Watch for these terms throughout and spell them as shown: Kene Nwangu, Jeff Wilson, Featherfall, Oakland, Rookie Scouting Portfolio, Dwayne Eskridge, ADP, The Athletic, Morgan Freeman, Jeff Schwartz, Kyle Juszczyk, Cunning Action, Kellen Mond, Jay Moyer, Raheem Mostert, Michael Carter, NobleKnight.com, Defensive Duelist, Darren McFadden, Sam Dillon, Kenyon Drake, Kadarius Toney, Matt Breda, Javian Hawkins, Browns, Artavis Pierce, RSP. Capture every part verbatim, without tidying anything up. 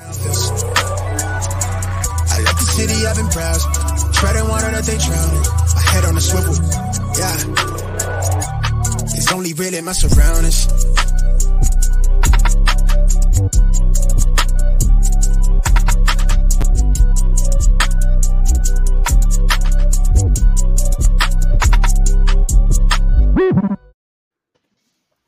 I left the city, I've been browsing, treading water that they drowning. My head on a swivel, yeah. It's only really my surroundings.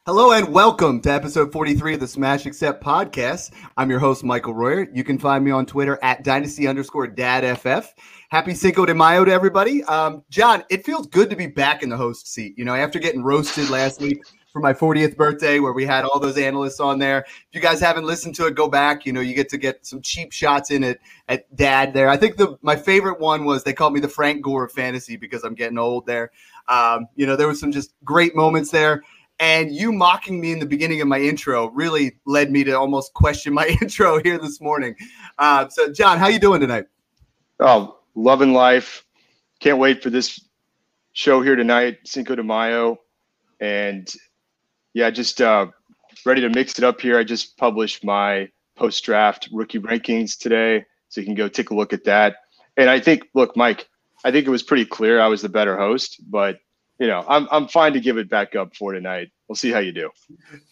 Hello and welcome to episode forty-three of the Smash Accept podcast. I'm your host, Michael Royer. You can find me on Twitter at dynasty underscore dad F F. Happy Cinco de Mayo to everybody. Um, John, it feels good to be back in the host seat. You know, after getting roasted last week for my fortieth birthday where we had all those analysts on there. If you guys haven't listened to it, go back. You know, you get to get some cheap shots in at, at dad there. I think the my favorite one was they called me the Frank Gore of fantasy because I'm getting old there. Um, you know, there was some just great moments there. And you mocking me in the beginning of my intro really led me to almost question my intro here this morning. Uh, so, John, how you doing tonight? Oh, loving life. Can't wait for this show here tonight, Cinco de Mayo. And, yeah, just uh, ready to mix it up here. I just published my post-draft rookie rankings today, so you can go take a look at that. And I think, look, Mike, I think it was pretty clear I was the better host, but – You know, I'm I'm fine to give it back up for tonight. We'll see how you do.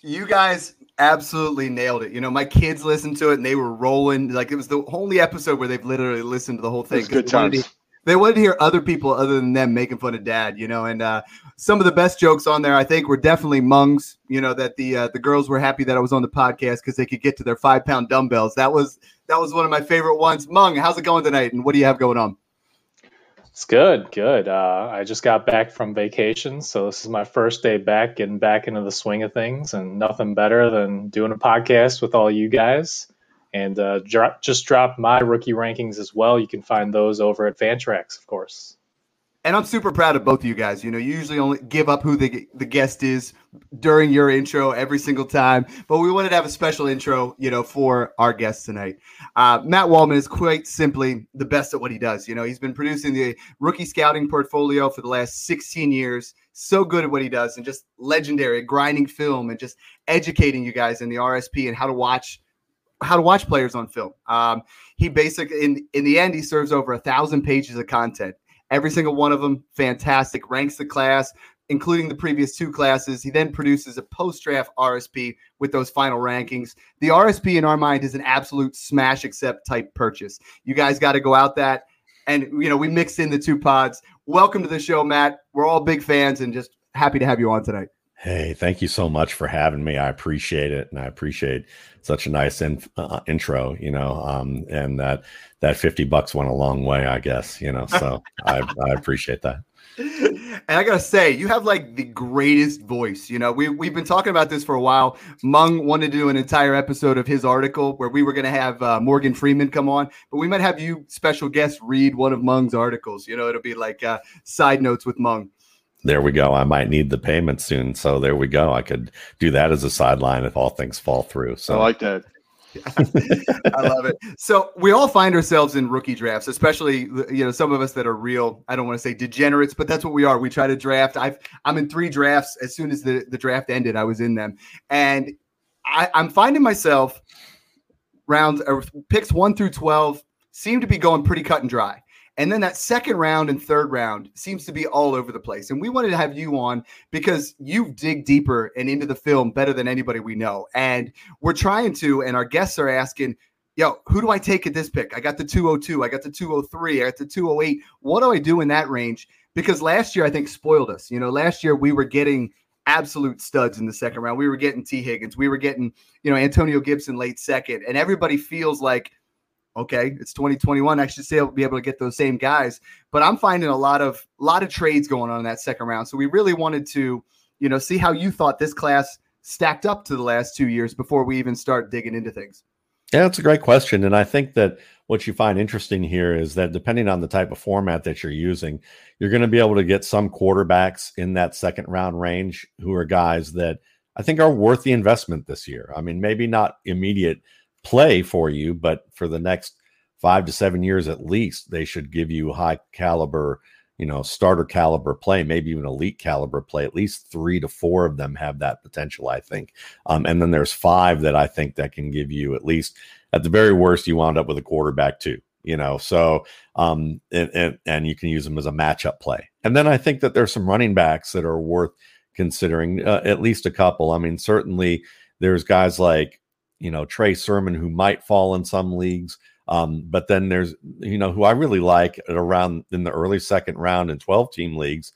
You guys absolutely nailed it. You know, my kids listened to it and they were rolling. Like, it was the only episode where they've literally listened to the whole thing. It's good times. They wanted, to, they wanted to hear other people other than them making fun of dad, you know. And uh, some of the best jokes on there, I think, were definitely Mung's, you know, that the uh, the girls were happy that I was on the podcast because they could get to their five-pound dumbbells. That was, that was one of my favorite ones. Mung, how's it going tonight and what do you have going on? It's good, good. Uh, I just got back from vacation, so this is my first day back, getting back into the swing of things, and nothing better than doing a podcast with all you guys. And uh, drop, just dropped my rookie rankings as well. You can find those over at Fantrax, of course. And I'm super proud of both of you guys. You know, you usually only give up who the the guest is during your intro every single time, but we wanted to have a special intro, you know, for our guest tonight. Uh, Matt Wallman is quite simply the best at what he does. You know, he's been producing the Rookie Scouting Portfolio for the last sixteen years. So good at what he does and just legendary at grinding film and just educating you guys in the R S P and how to watch how to watch players on film. Um, he basically, in, in the end, he serves over a thousand pages of content. Every single one of them, fantastic, ranks the class, including the previous two classes. He then produces a post-draft R S P with those final rankings. The R S P, in our mind, is an absolute smash accept type purchase. You guys got to go out that. And, you know, we mixed in the two pods. Welcome to the show, Matt. We're all big fans and just happy to have you on tonight. Hey, thank you so much for having me. I appreciate it. And I appreciate such a nice in, uh, intro, you know, um, and that, that fifty bucks went a long way, I guess, you know, so I, I appreciate that. And I got to say, you have like the greatest voice. You know, we, we've been talking about this for a while. Mung wanted to do an entire episode of his article where we were going to have uh, Morgan Freeman come on, but we might have you special guest read one of Mung's articles. You know, it'll be like uh, side notes with Mung. There we go. I might need the payment soon. So there we go. I could do that as a sideline if all things fall through. So I like that. I love it. So we all find ourselves in rookie drafts, especially, you know, some of us that are real. I don't want to say degenerates, but that's what we are. We try to draft. I've, I'm in three drafts. As soon as the, the draft ended, I was in them. And I, I'm finding myself rounds or picks one through twelve seem to be going pretty cut and dry. And then that second round and third round seems to be all over the place. And we wanted to have you on because you dig deeper and into the film better than anybody we know. And we're trying to, and our guests are asking, yo, who do I take at this pick? I got the two oh two. I got the two oh three. I got the two oh eight. What do I do in that range? Because last year, I think, spoiled us. You know, last year we were getting absolute studs in the second round. We were getting T. Higgins. We were getting, you know, Antonio Gibson late second. And everybody feels like, okay, it's twenty twenty-one. I should still be able to get those same guys, but I'm finding a lot of lot of trades going on in that second round. So we really wanted to, you know, see how you thought this class stacked up to the last two years before we even start digging into things. Yeah, that's a great question, and I think that what you find interesting here is that depending on the type of format that you're using, you're going to be able to get some quarterbacks in that second round range who are guys that I think are worth the investment this year. I mean, maybe not immediate play for you, but for the next five to seven years at least, they should give you high caliber you know, starter caliber play, maybe even elite caliber play. At least three to four of them have that potential, I think. Um, and then there's five that I think that can give you at least, at the very worst, you wound up with a quarterback too, you know, so um, and, and, and you can use them as a matchup play. And then I think that there's some running backs that are worth considering, uh, at least a couple. I mean, certainly there's guys like, you know, Trey Sermon, who might fall in some leagues. Um, but then there's, you know, who I really like at around in the early second round in twelve team leagues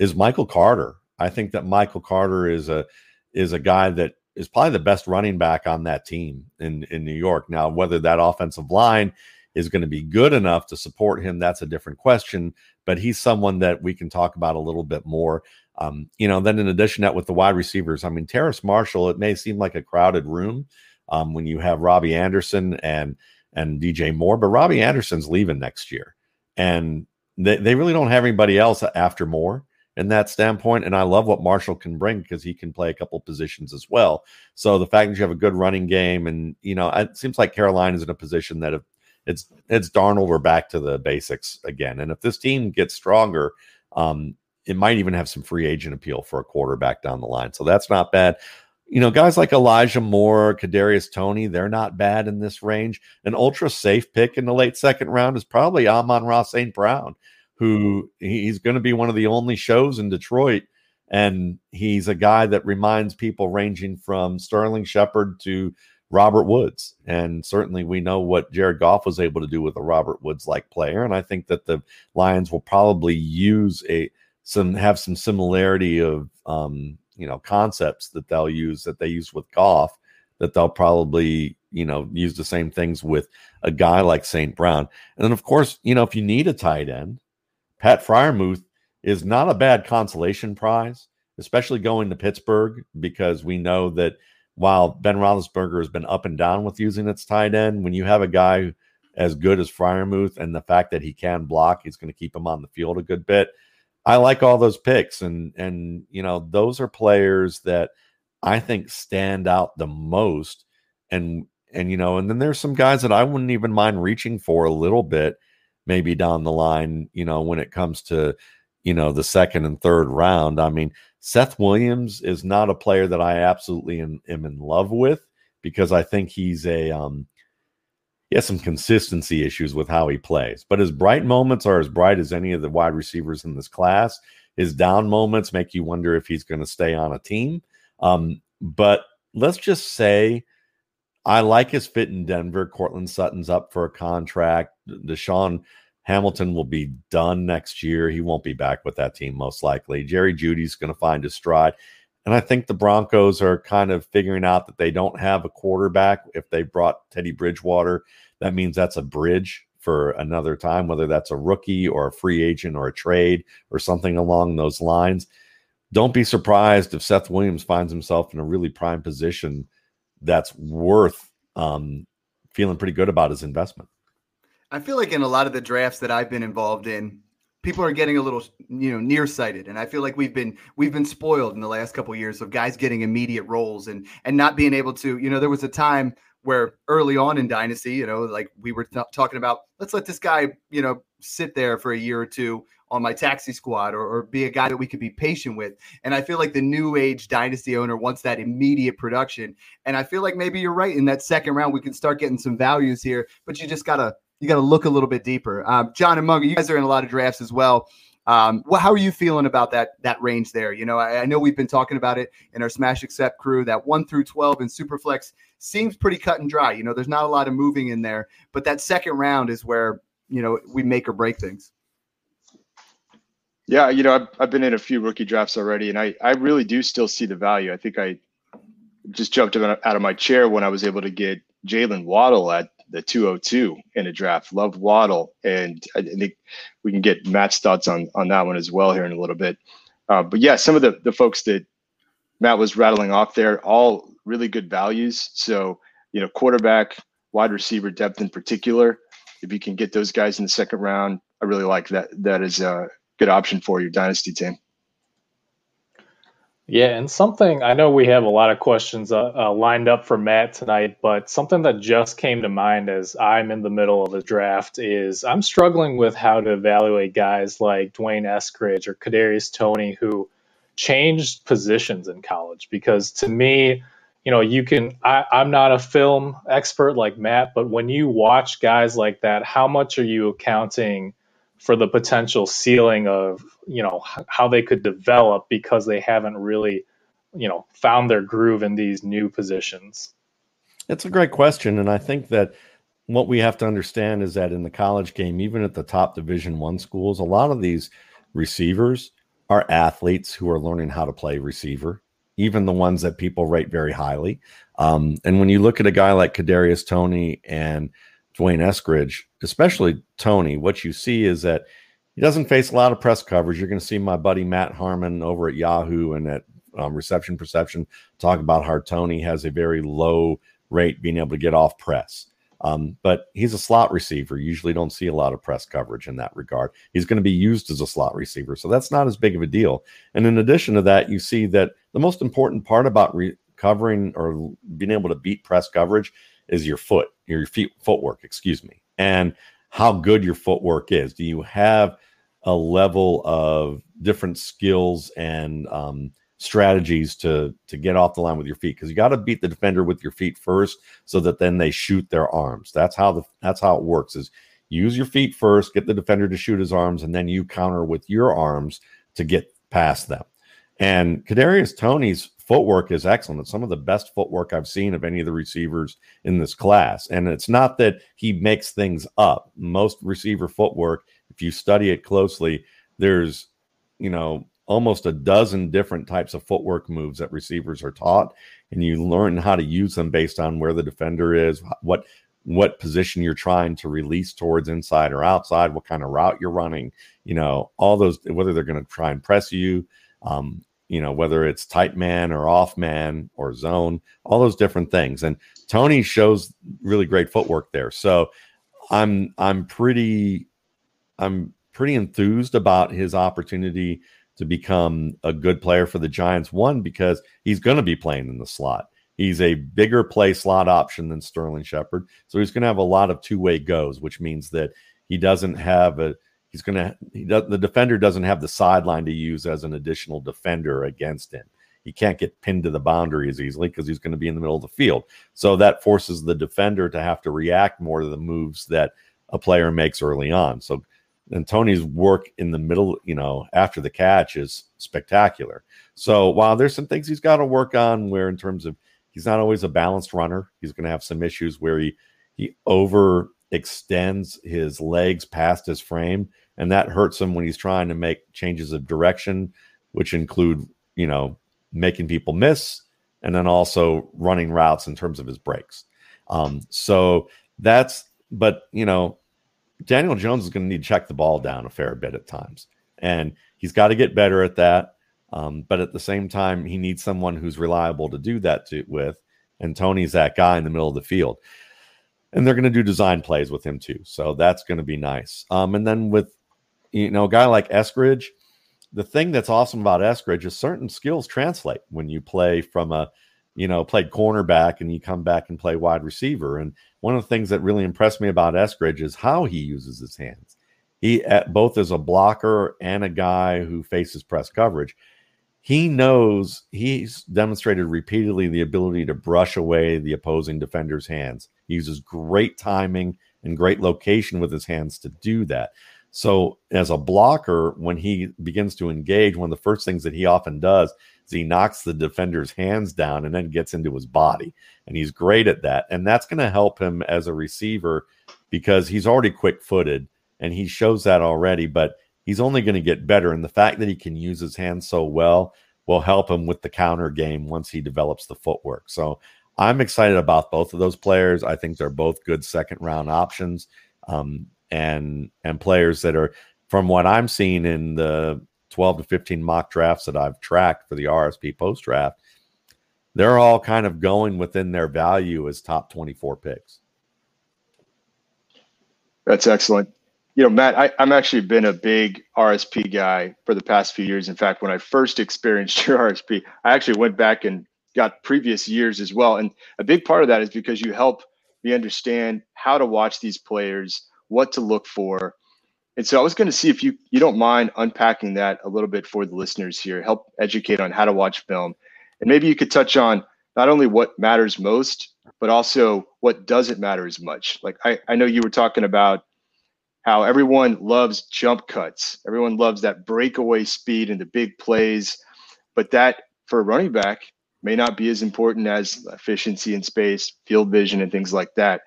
is Michael Carter. I think that Michael Carter is a, is a guy that is probably the best running back on that team in, in New York. Now, whether that offensive line is going to be good enough to support him, that's a different question, but he's someone that we can talk about a little bit more. Um, you know, then in addition to that, with the wide receivers, I mean, Terrace Marshall, it may seem like a crowded room um, when you have Robbie Anderson and, and D J Moore, but Robbie Anderson's leaving next year. And they, they really don't have anybody else after Moore in that standpoint. And I love what Marshall can bring because he can play a couple positions as well. So the fact that you have a good running game and, you know, it seems like Carolina is in a position that if it's, it's Darnold, we're back to the basics again. And if this team gets stronger, um, it might even have some free agent appeal for a quarterback down the line. So that's not bad. You know, guys like Elijah Moore, Kadarius Toney, they're not bad in this range. An ultra safe pick in the late second round is probably Amon-Ra Saint Brown, who he's going to be one of the only shows in Detroit. And he's a guy that reminds people ranging from Sterling Shepard to Robert Woods. And certainly we know what Jared Goff was able to do with a Robert Woods-like player. And I think that the Lions will probably use a some have some similarity of um you know, concepts that they'll use, that they use with Goff, that they'll probably, you know, use the same things with a guy like Saint Brown. And then, of course, you know, if you need a tight end, Pat Friermuth is not a bad consolation prize, especially going to Pittsburgh, because we know that while Ben Roethlisberger has been up and down with using its tight end, when you have a guy as good as Friermuth and the fact that he can block, he's going to keep him on the field a good bit. I like all those picks, and, and you know, those are players that I think stand out the most. And, and you know, and then there's some guys that I wouldn't even mind reaching for a little bit, maybe down the line, you know, when it comes to, you know, the second and third round. I mean, Seth Williams is not a player that I absolutely am, am in love with, because I think he's a um, he has some consistency issues with how he plays, but his bright moments are as bright as any of the wide receivers in this class. His down moments make you wonder if he's going to stay on a team. Um, but let's just say I like his fit in Denver. Cortland Sutton's up for a contract. Deshaun Hamilton will be done next year. He won't be back with that team, most likely. Jerry Jeudy's going to find his stride. And I think the Broncos are kind of figuring out that they don't have a quarterback. If they brought Teddy Bridgewater, that means that's a bridge for another time, whether that's a rookie or a free agent or a trade or something along those lines. Don't be surprised if Seth Williams finds himself in a really prime position that's worth um, feeling pretty good about his investment. I feel like in a lot of the drafts that I've been involved in, people are getting a little, you know, nearsighted, and I feel like we've been we've been spoiled in the last couple of years of guys getting immediate roles and and not being able to, you know, there was a time where early on in Dynasty, you know, like we were t- talking about, let's let this guy, you know, sit there for a year or two on my taxi squad, or, or be a guy that we could be patient with. And I feel like the new age Dynasty owner wants that immediate production. And I feel like maybe you're right. In that second round, we can start getting some values here, but you just gotta. You got to look a little bit deeper. Um, John and Munger, you guys are in a lot of drafts as well. Um, well, how are you feeling about that that range there? You know, I, I know we've been talking about it in our Smash Accept crew, that one through twelve in Superflex seems pretty cut and dry. You know, there's not a lot of moving in there, but that second round is where, you know, we make or break things. Yeah, you know, I've, I've been in a few rookie drafts already, and I, I really do still see the value. I think I just jumped out of my chair when I was able to get Jaylen Waddle at the two oh two in a draft. Love Waddle. And I think we can get Matt's thoughts on, on that one as well here in a little bit. Uh, but yeah, some of the, the folks that Matt was rattling off there, all really good values. So, you know, quarterback, wide receiver depth in particular, if you can get those guys in the second round, I really like that. That is a good option for your dynasty team. Yeah, and something, I know we have a lot of questions uh, uh, lined up for Matt tonight, but something that just came to mind as I'm in the middle of a draft is I'm struggling with how to evaluate guys like Dwayne Eskridge or Kadarius Toney who changed positions in college. Because to me, you know, you can, I, I'm not a film expert like Matt, but when you watch guys like that, how much are you accounting for the potential ceiling of, you know, how they could develop because they haven't really, you know, found their groove in these new positions? It's a great question. And I think that what we have to understand is that in the college game, even at the top Division One schools, a lot of these receivers are athletes who are learning how to play receiver, even the ones that people rate very highly. Um, and when you look at a guy like Kadarius Toney and Dwayne Eskridge, especially Toney, what you see is that he doesn't face a lot of press coverage. You're going to see my buddy Matt Harmon over at Yahoo and at um, Reception Perception talk about how Toney has a very low rate being able to get off press. Um, but he's a slot receiver. Usually don't see a lot of press coverage in that regard. He's going to be used as a slot receiver, so that's not as big of a deal. And in addition to that, you see that the most important part about re- covering or being able to beat press coverage is your foot, your feet, footwork, excuse me, and how good your footwork is. Do you have a level of different skills and um, strategies to, to get off the line with your feet? Because you got to beat the defender with your feet first so that then they shoot their arms. That's how the that's how it works is use your feet first, get the defender to shoot his arms, and then you counter with your arms to get past them. And Kadarius Toney's footwork is excellent. It's some of the best footwork I've seen of any of the receivers in this class. And it's not that he makes things up. Most receiver footwork, if you study it closely, there's, you know, almost a dozen different types of footwork moves that receivers are taught. And you learn how to use them based on where the defender is, what what position you're trying to release towards, inside or outside, what kind of route you're running, you know, all those, whether they're going to try and press you, um, you know, whether it's tight man or off man or zone, all those different things. And Toney shows really great footwork there. So I'm, I'm pretty, I'm pretty enthused about his opportunity to become a good player for the Giants. One, because he's going to be playing in the slot. He's a bigger play slot option than Sterling Shepard. So he's going to have a lot of two-way goes, which means that he doesn't have a, He's going to, he does, the defender doesn't have the sideline to use as an additional defender against him. He can't get pinned to the boundary as easily because he's going to be in the middle of the field. So that forces the defender to have to react more to the moves that a player makes early on. So, and Toney's work in the middle, you know, after the catch is spectacular. So while there's some things he's got to work on where in terms of he's not always a balanced runner, he's going to have some issues where he, he over extends his legs past his frame. And that hurts him when he's trying to make changes of direction, which include, you know, making people miss and then also running routes in terms of his breaks. Um, so that's, but, you know, Daniel Jones is going to need to check the ball down a fair bit at times. And he's got to get better at that. Um, but at the same time, he needs someone who's reliable to do that to, with. And Toney's that guy in the middle of the field. And they're going to do design plays with him too. So that's going to be nice. Um, and then with, you know, a guy like Eskridge, the thing that's awesome about Eskridge is certain skills translate when you play from a, you know, played cornerback and you come back and play wide receiver. And one of the things that really impressed me about Eskridge is how he uses his hands. He at, both as a blocker and a guy who faces press coverage. He knows, he's demonstrated repeatedly the ability to brush away the opposing defender's hands. He uses great timing and great location with his hands to do that. So as a blocker, when he begins to engage, one of the first things that he often does is he knocks the defender's hands down and then gets into his body. And he's great at that. And that's going to help him as a receiver because he's already quick-footed and he shows that already, but he's only going to get better. And the fact that he can use his hands so well will help him with the counter game once he develops the footwork. So I'm excited about both of those players. I think they're both good second-round options. Um, and and players that are, from what I'm seeing in the twelve to fifteen mock drafts that I've tracked for the R S P post-draft, they're all kind of going within their value as top twenty-four picks. That's excellent. you know, Matt, I, I'm actually been a big R S P guy for the past few years. In fact, when I first experienced your R S P, I actually went back and got previous years as well. And a big part of that is because you help me understand how to watch these players, what to look for. And so I was going to see if you, you don't mind unpacking that a little bit for the listeners here, help educate on how to watch film. And maybe you could touch on not only what matters most, but also what doesn't matter as much. Like I, I know you were talking about how everyone loves jump cuts. Everyone loves that breakaway speed and the big plays, but that for a running back may not be as important as efficiency in space, field vision, and things like that.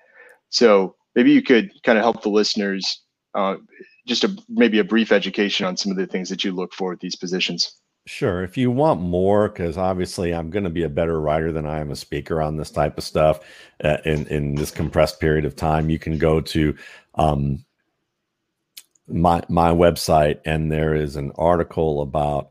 So maybe you could kind of help the listeners, uh, just a, maybe a brief education on some of the things that you look for at these positions. Sure. If you want more, because obviously I'm going to be a better writer than I am a speaker on this type of stuff uh, in, in this compressed period of time, you can go to, um, my my website, and there is an article about,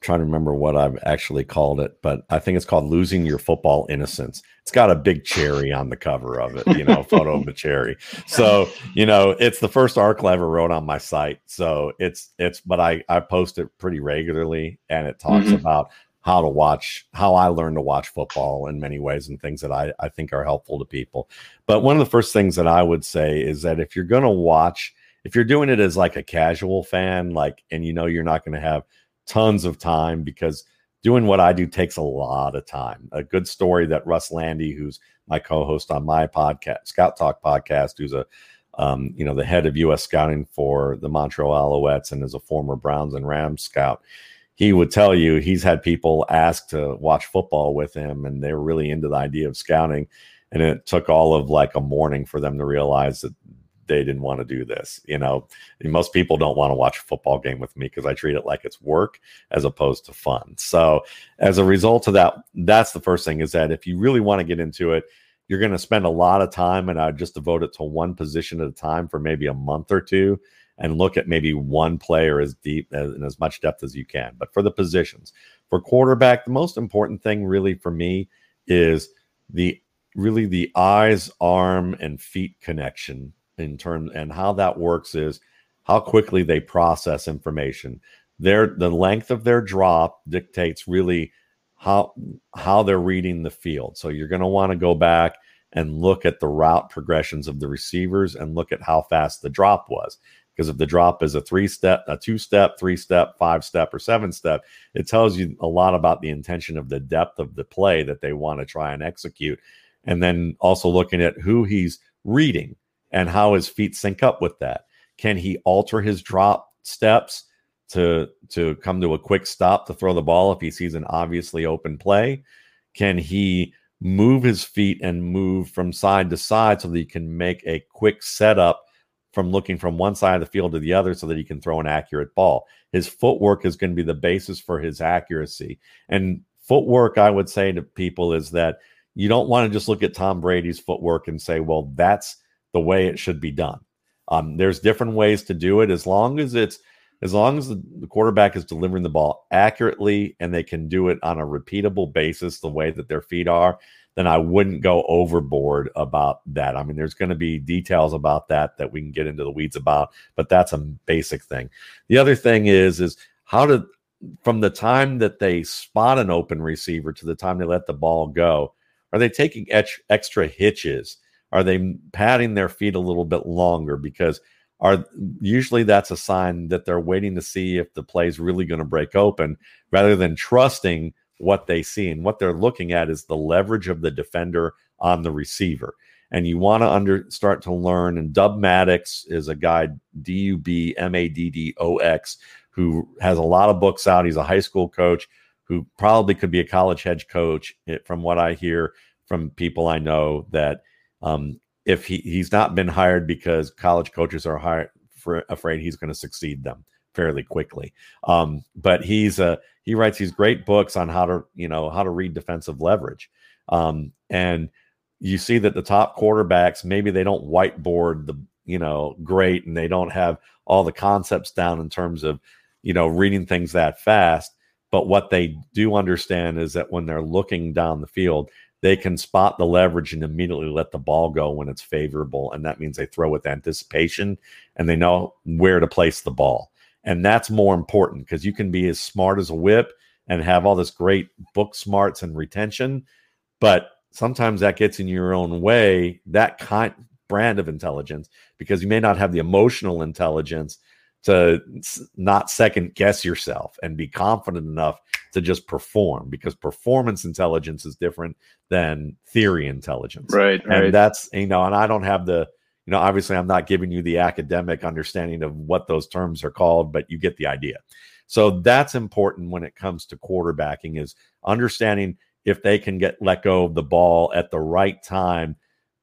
trying to remember what I've actually called it, but I think it's called Losing Your Football Innocence. It's got a big cherry on the cover of it, you know, photo of the cherry. So, you know, it's the first article I ever wrote on my site. So it's, it's, but I, I post it pretty regularly, and it talks mm-hmm. about how to watch, how I learned to watch football in many ways, and things that I, I think are helpful to people. But one of the first things that I would say is that if you're going to watch, if you're doing it as like a casual fan, like, and you know, you're not going to have tons of time, because doing what I do takes a lot of time. A good story that Russ Landy, who's my co-host on my podcast, Scout Talk podcast, who's a, um, you know, the head of U S scouting for the Montreal Alouettes and is a former Browns and Rams scout. He would tell you he's had people ask to watch football with him, and they were really into the idea of scouting. And it took all of like a morning for them to realize that they didn't want to do this. You know, most people don't want to watch a football game with me because I treat it like it's work as opposed to fun. So as a result of that, that's the first thing, is that if you really want to get into it, you're going to spend a lot of time, and I just devote it to one position at a time for maybe a month or two, and look at maybe one player as deep and as much depth as you can. But for the positions, for quarterback, the most important thing really for me is the really the eyes, arm, and feet connection. In terms, and how that works is how quickly they process information. Their the length of their drop dictates really how how they're reading the field. So you're going to want to go back and look at the route progressions of the receivers and look at how fast the drop was. Because if the drop is a three-step, a two-step, three-step, five-step, or seven-step, it tells you a lot about the intention of the depth of the play that they want to try and execute. And then also looking at who he's reading, and how his feet sync up with that. Can he alter his drop steps to, to come to a quick stop to throw the ball if he sees an obviously open play? Can he move his feet and move from side to side so that he can make a quick setup from looking from one side of the field to the other so that he can throw an accurate ball? His footwork is going to be the basis for his accuracy. And footwork, I would say to people, is that you don't want to just look at Tom Brady's footwork and say, well, that's the way it should be done. Um, there's different ways to do it, as long as it's as long as the quarterback is delivering the ball accurately and they can do it on a repeatable basis the way that their feet are, then I wouldn't go overboard about that. I mean, there's going to be details about that that we can get into the weeds about, but that's a basic thing. The other thing is is how to, from the time that they spot an open receiver to the time they let the ball go, are they taking et- extra hitches? Are they patting their feet a little bit longer? Because are usually that's a sign that they're waiting to see if the play is really going to break open, rather than trusting what they see. And what they're looking at is the leverage of the defender on the receiver. And you want to under, start to learn, and Dubmaddox is a guy, D U B M A D D O X, who has a lot of books out. He's a high school coach who probably could be a college head coach, from what I hear from people I know, that Um, if he, he's not been hired because college coaches are hired for, afraid he's going to succeed them fairly quickly. Um, but he's a, he writes these great books on how to, you know, how to read defensive leverage. Um, and you see that the top quarterbacks, maybe they don't whiteboard the, you know, great, and they don't have all the concepts down in terms of, you know, reading things that fast. But what they do understand is that when they're looking down the field, They can spot the leverage and immediately let the ball go when it's favorable. And that means they throw with anticipation and they know where to place the ball. And that's more important because you can be as smart as a whip and have all this great book smarts and retention. But sometimes that gets in your own way, that kind brand of intelligence, because you may not have the emotional intelligence to not second guess yourself and be confident enough to just perform, because performance intelligence is different than theory intelligence. Right. And right. that's, you know, and I don't have the, you know, obviously I'm not giving you the academic understanding of what those terms are called, but you get the idea. So that's important when it comes to quarterbacking, is understanding if they can get let go of the ball at the right time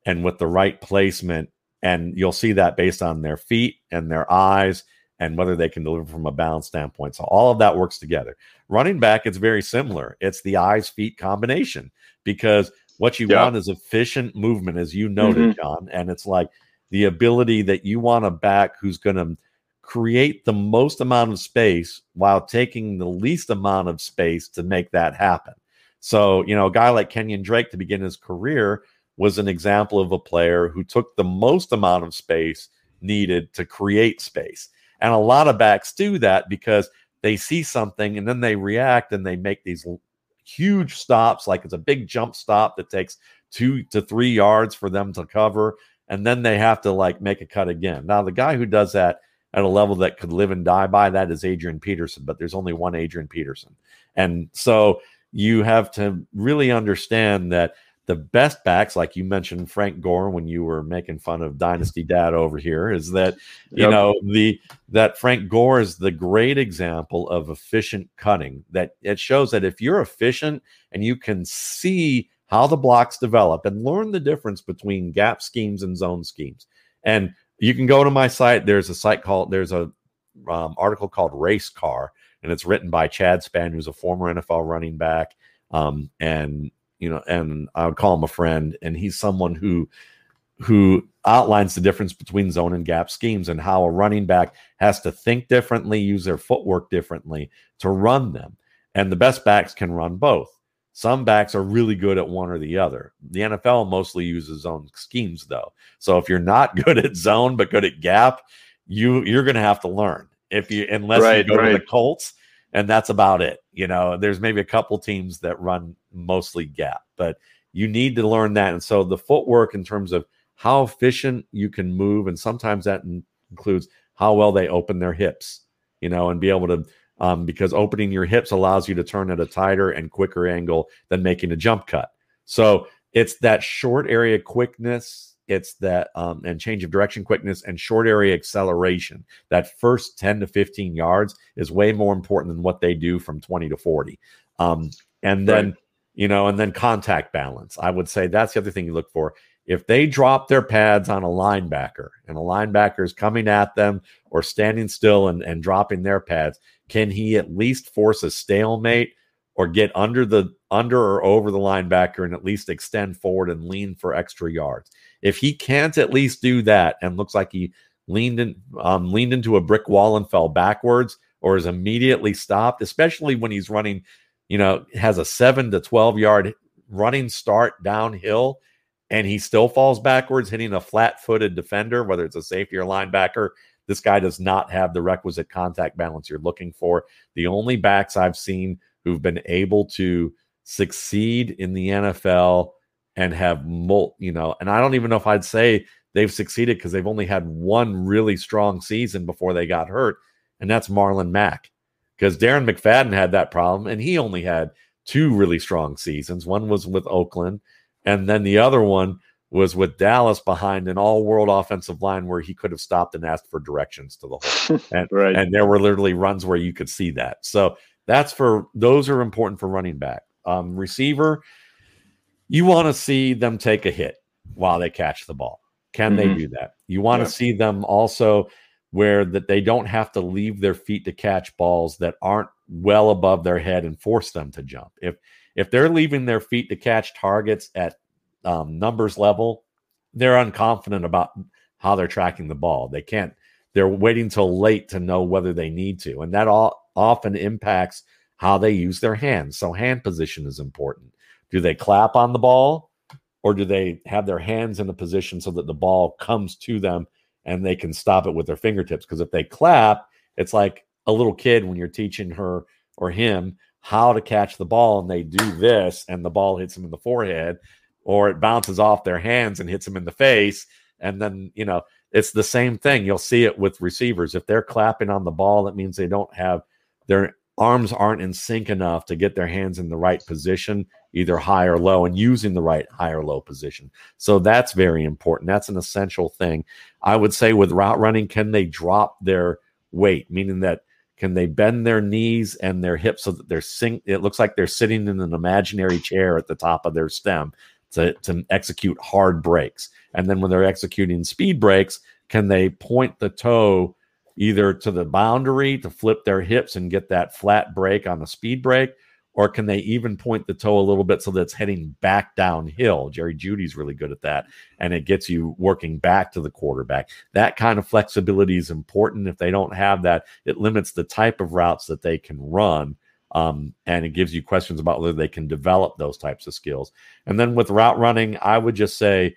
and with the right placement. And you'll see that based on their feet and their eyes and whether they can deliver from a balance standpoint. So all of that works together. Running back, it's very similar. It's the eyes, feet combination, because what you yeah. want is efficient movement, as you noted, mm-hmm. John. And it's like the ability that you want a back who's going to create the most amount of space while taking the least amount of space to make that happen. So, you know, a guy like Kenyon Drake to begin his career was an example of a player who took the most amount of space needed to create space. And a lot of backs do that because they see something and then they react and they make these huge stops. Like it's a big jump stop that takes two to three yards for them to cover. And then they have to like make a cut again. Now, the guy who does that at a level that could live and die by that is Adrian Peterson, but there's only one Adrian Peterson. And so you have to really understand that the best backs, like you mentioned, Frank Gore, when you were making fun of Dynasty Dad over here, is that, you yep. know, the, that Frank Gore is the great example of efficient cutting, that it shows that if you're efficient and you can see how the blocks develop and learn the difference between gap schemes and zone schemes. And you can go to my site. There's a site called, there's a um, article called Race Car, and it's written by Chad Spann, who's a former N F L running back. Um, and, you know, and I would call him a friend, and he's someone who, who outlines the difference between zone and gap schemes and how a running back has to think differently, use their footwork differently to run them. And the best backs can run both. Some backs are really good at one or the other. The N F L mostly uses zone schemes, though. So if you're not good at zone but good at gap, you you're going to have to learn. If you unless right, you go right. to the Colts, and that's about it. You know, there's maybe a couple teams that run mostly gap, but you need to learn that. And so the footwork in terms of how efficient you can move, and sometimes that includes how well they open their hips, you know, and be able to. Um, because opening your hips allows you to turn at a tighter and quicker angle than making a jump cut. So it's that short area quickness, it's that um, and change of direction quickness and short area acceleration. That first ten to fifteen yards is way more important than what they do from twenty to forty. Um, and then, right. you know, and then contact balance. I would say that's the other thing you look for. If they drop their pads on a linebacker and a linebacker is coming at them or standing still and, and dropping their pads, can he at least force a stalemate or get under the under or over the linebacker and at least extend forward and lean for extra yards? If he can't at least do that and looks like he leaned in, um, leaned into a brick wall and fell backwards or is immediately stopped, especially when he's running, you know, has a seven to twelve yard running start downhill, and he still falls backwards, hitting a flat-footed defender, whether it's a safety or linebacker. This guy does not have the requisite contact balance you're looking for. The only backs I've seen who've been able to succeed in the N F L and have, mul- you know, and I don't even know if I'd say they've succeeded because they've only had one really strong season before they got hurt, and that's Marlon Mack. Because Darren McFadden had that problem, and he only had two really strong seasons. One was with Oakland, and then the other one was with Dallas behind an all-world offensive line where he could have stopped and asked for directions to the hole. And, right. and there were literally runs where you could see that. So that's for those are important for running back. Um, receiver, you want to see them take a hit while they catch the ball. Can mm-hmm. they do that? You want to yeah. see them also where that they don't have to leave their feet to catch balls that aren't well above their head and force them to jump. If If they're leaving their feet to catch targets at um, numbers level, they're unconfident about how they're tracking the ball. They can't, they're waiting till late to know whether they need to. And that all often impacts how they use their hands. So hand position is important. Do they clap on the ball, or do they have their hands in a position so that the ball comes to them and they can stop it with their fingertips? Because if they clap, it's like a little kid when you're teaching her or him how to catch the ball, and they do this and the ball hits them in the forehead, or it bounces off their hands and hits them in the face. And then, you know, it's the same thing. You'll see it with receivers. If they're clapping on the ball, that means they don't have their arms aren't in sync enough to get their hands in the right position, either high or low, and using the right high or low position. So that's very important. That's an essential thing. I would say with route running, can they drop their weight? Meaning that, can they bend their knees and their hips so that they're sink? It looks like they're sitting in an imaginary chair at the top of their stem to, to execute hard breaks. And then when they're executing speed breaks, can they point the toe either to the boundary to flip their hips and get that flat break on the speed break? Or can they even point the toe a little bit so that it's heading back downhill? Jerry Judy's really good at that, and it gets you working back to the quarterback. That kind of flexibility is important. If they don't have that, it limits the type of routes that they can run, um, and it gives you questions about whether they can develop those types of skills. And then with route running, I would just say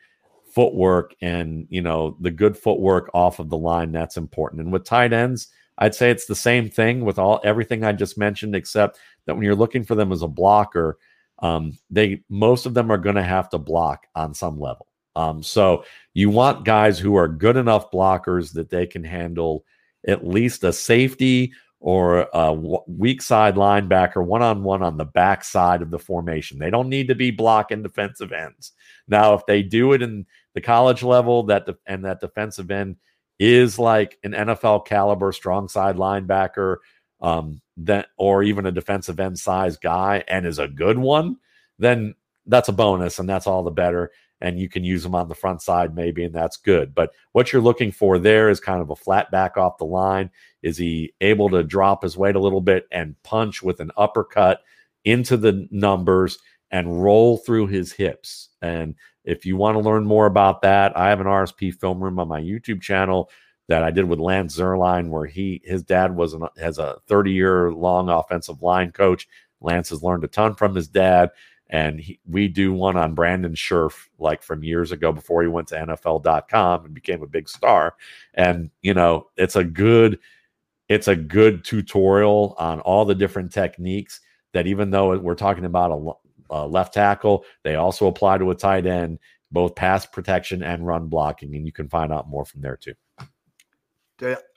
footwork and, you know, the good footwork off of the line, that's important. And with tight ends, I'd say it's the same thing with all everything I just mentioned, except that when you're looking for them as a blocker, um, they most of them are going to have to block on some level. Um, so you want guys who are good enough blockers that they can handle at least a safety or a weak side linebacker one-on-one on the back side of the formation. They don't need to be blocking defensive ends. Now, if they do it in the college level, that de- and that defensive end is like an N F L caliber strong side linebacker, um, that or even a defensive end size guy, and is a good one, then that's a bonus, and that's all the better. And you can use them on the front side maybe, and that's good. But what you're looking for there is kind of a flat back off the line. Is he able to drop his weight a little bit and punch with an uppercut into the numbers and roll through his hips? And if you want to learn more about that, I have an R S P film room on my YouTube channel that I did with Lance Zierlein, where he his dad was an, has a thirty-year long offensive line coach. Lance has learned a ton from his dad, and he, we do one on Brandon Scherf, like from years ago before he went to N F L dot com and became a big star. And you know, it's a good it's a good tutorial on all the different techniques that, even though we're talking about a Uh, left tackle, they also apply to a tight end, both pass protection and run blocking, and you can find out more from there too.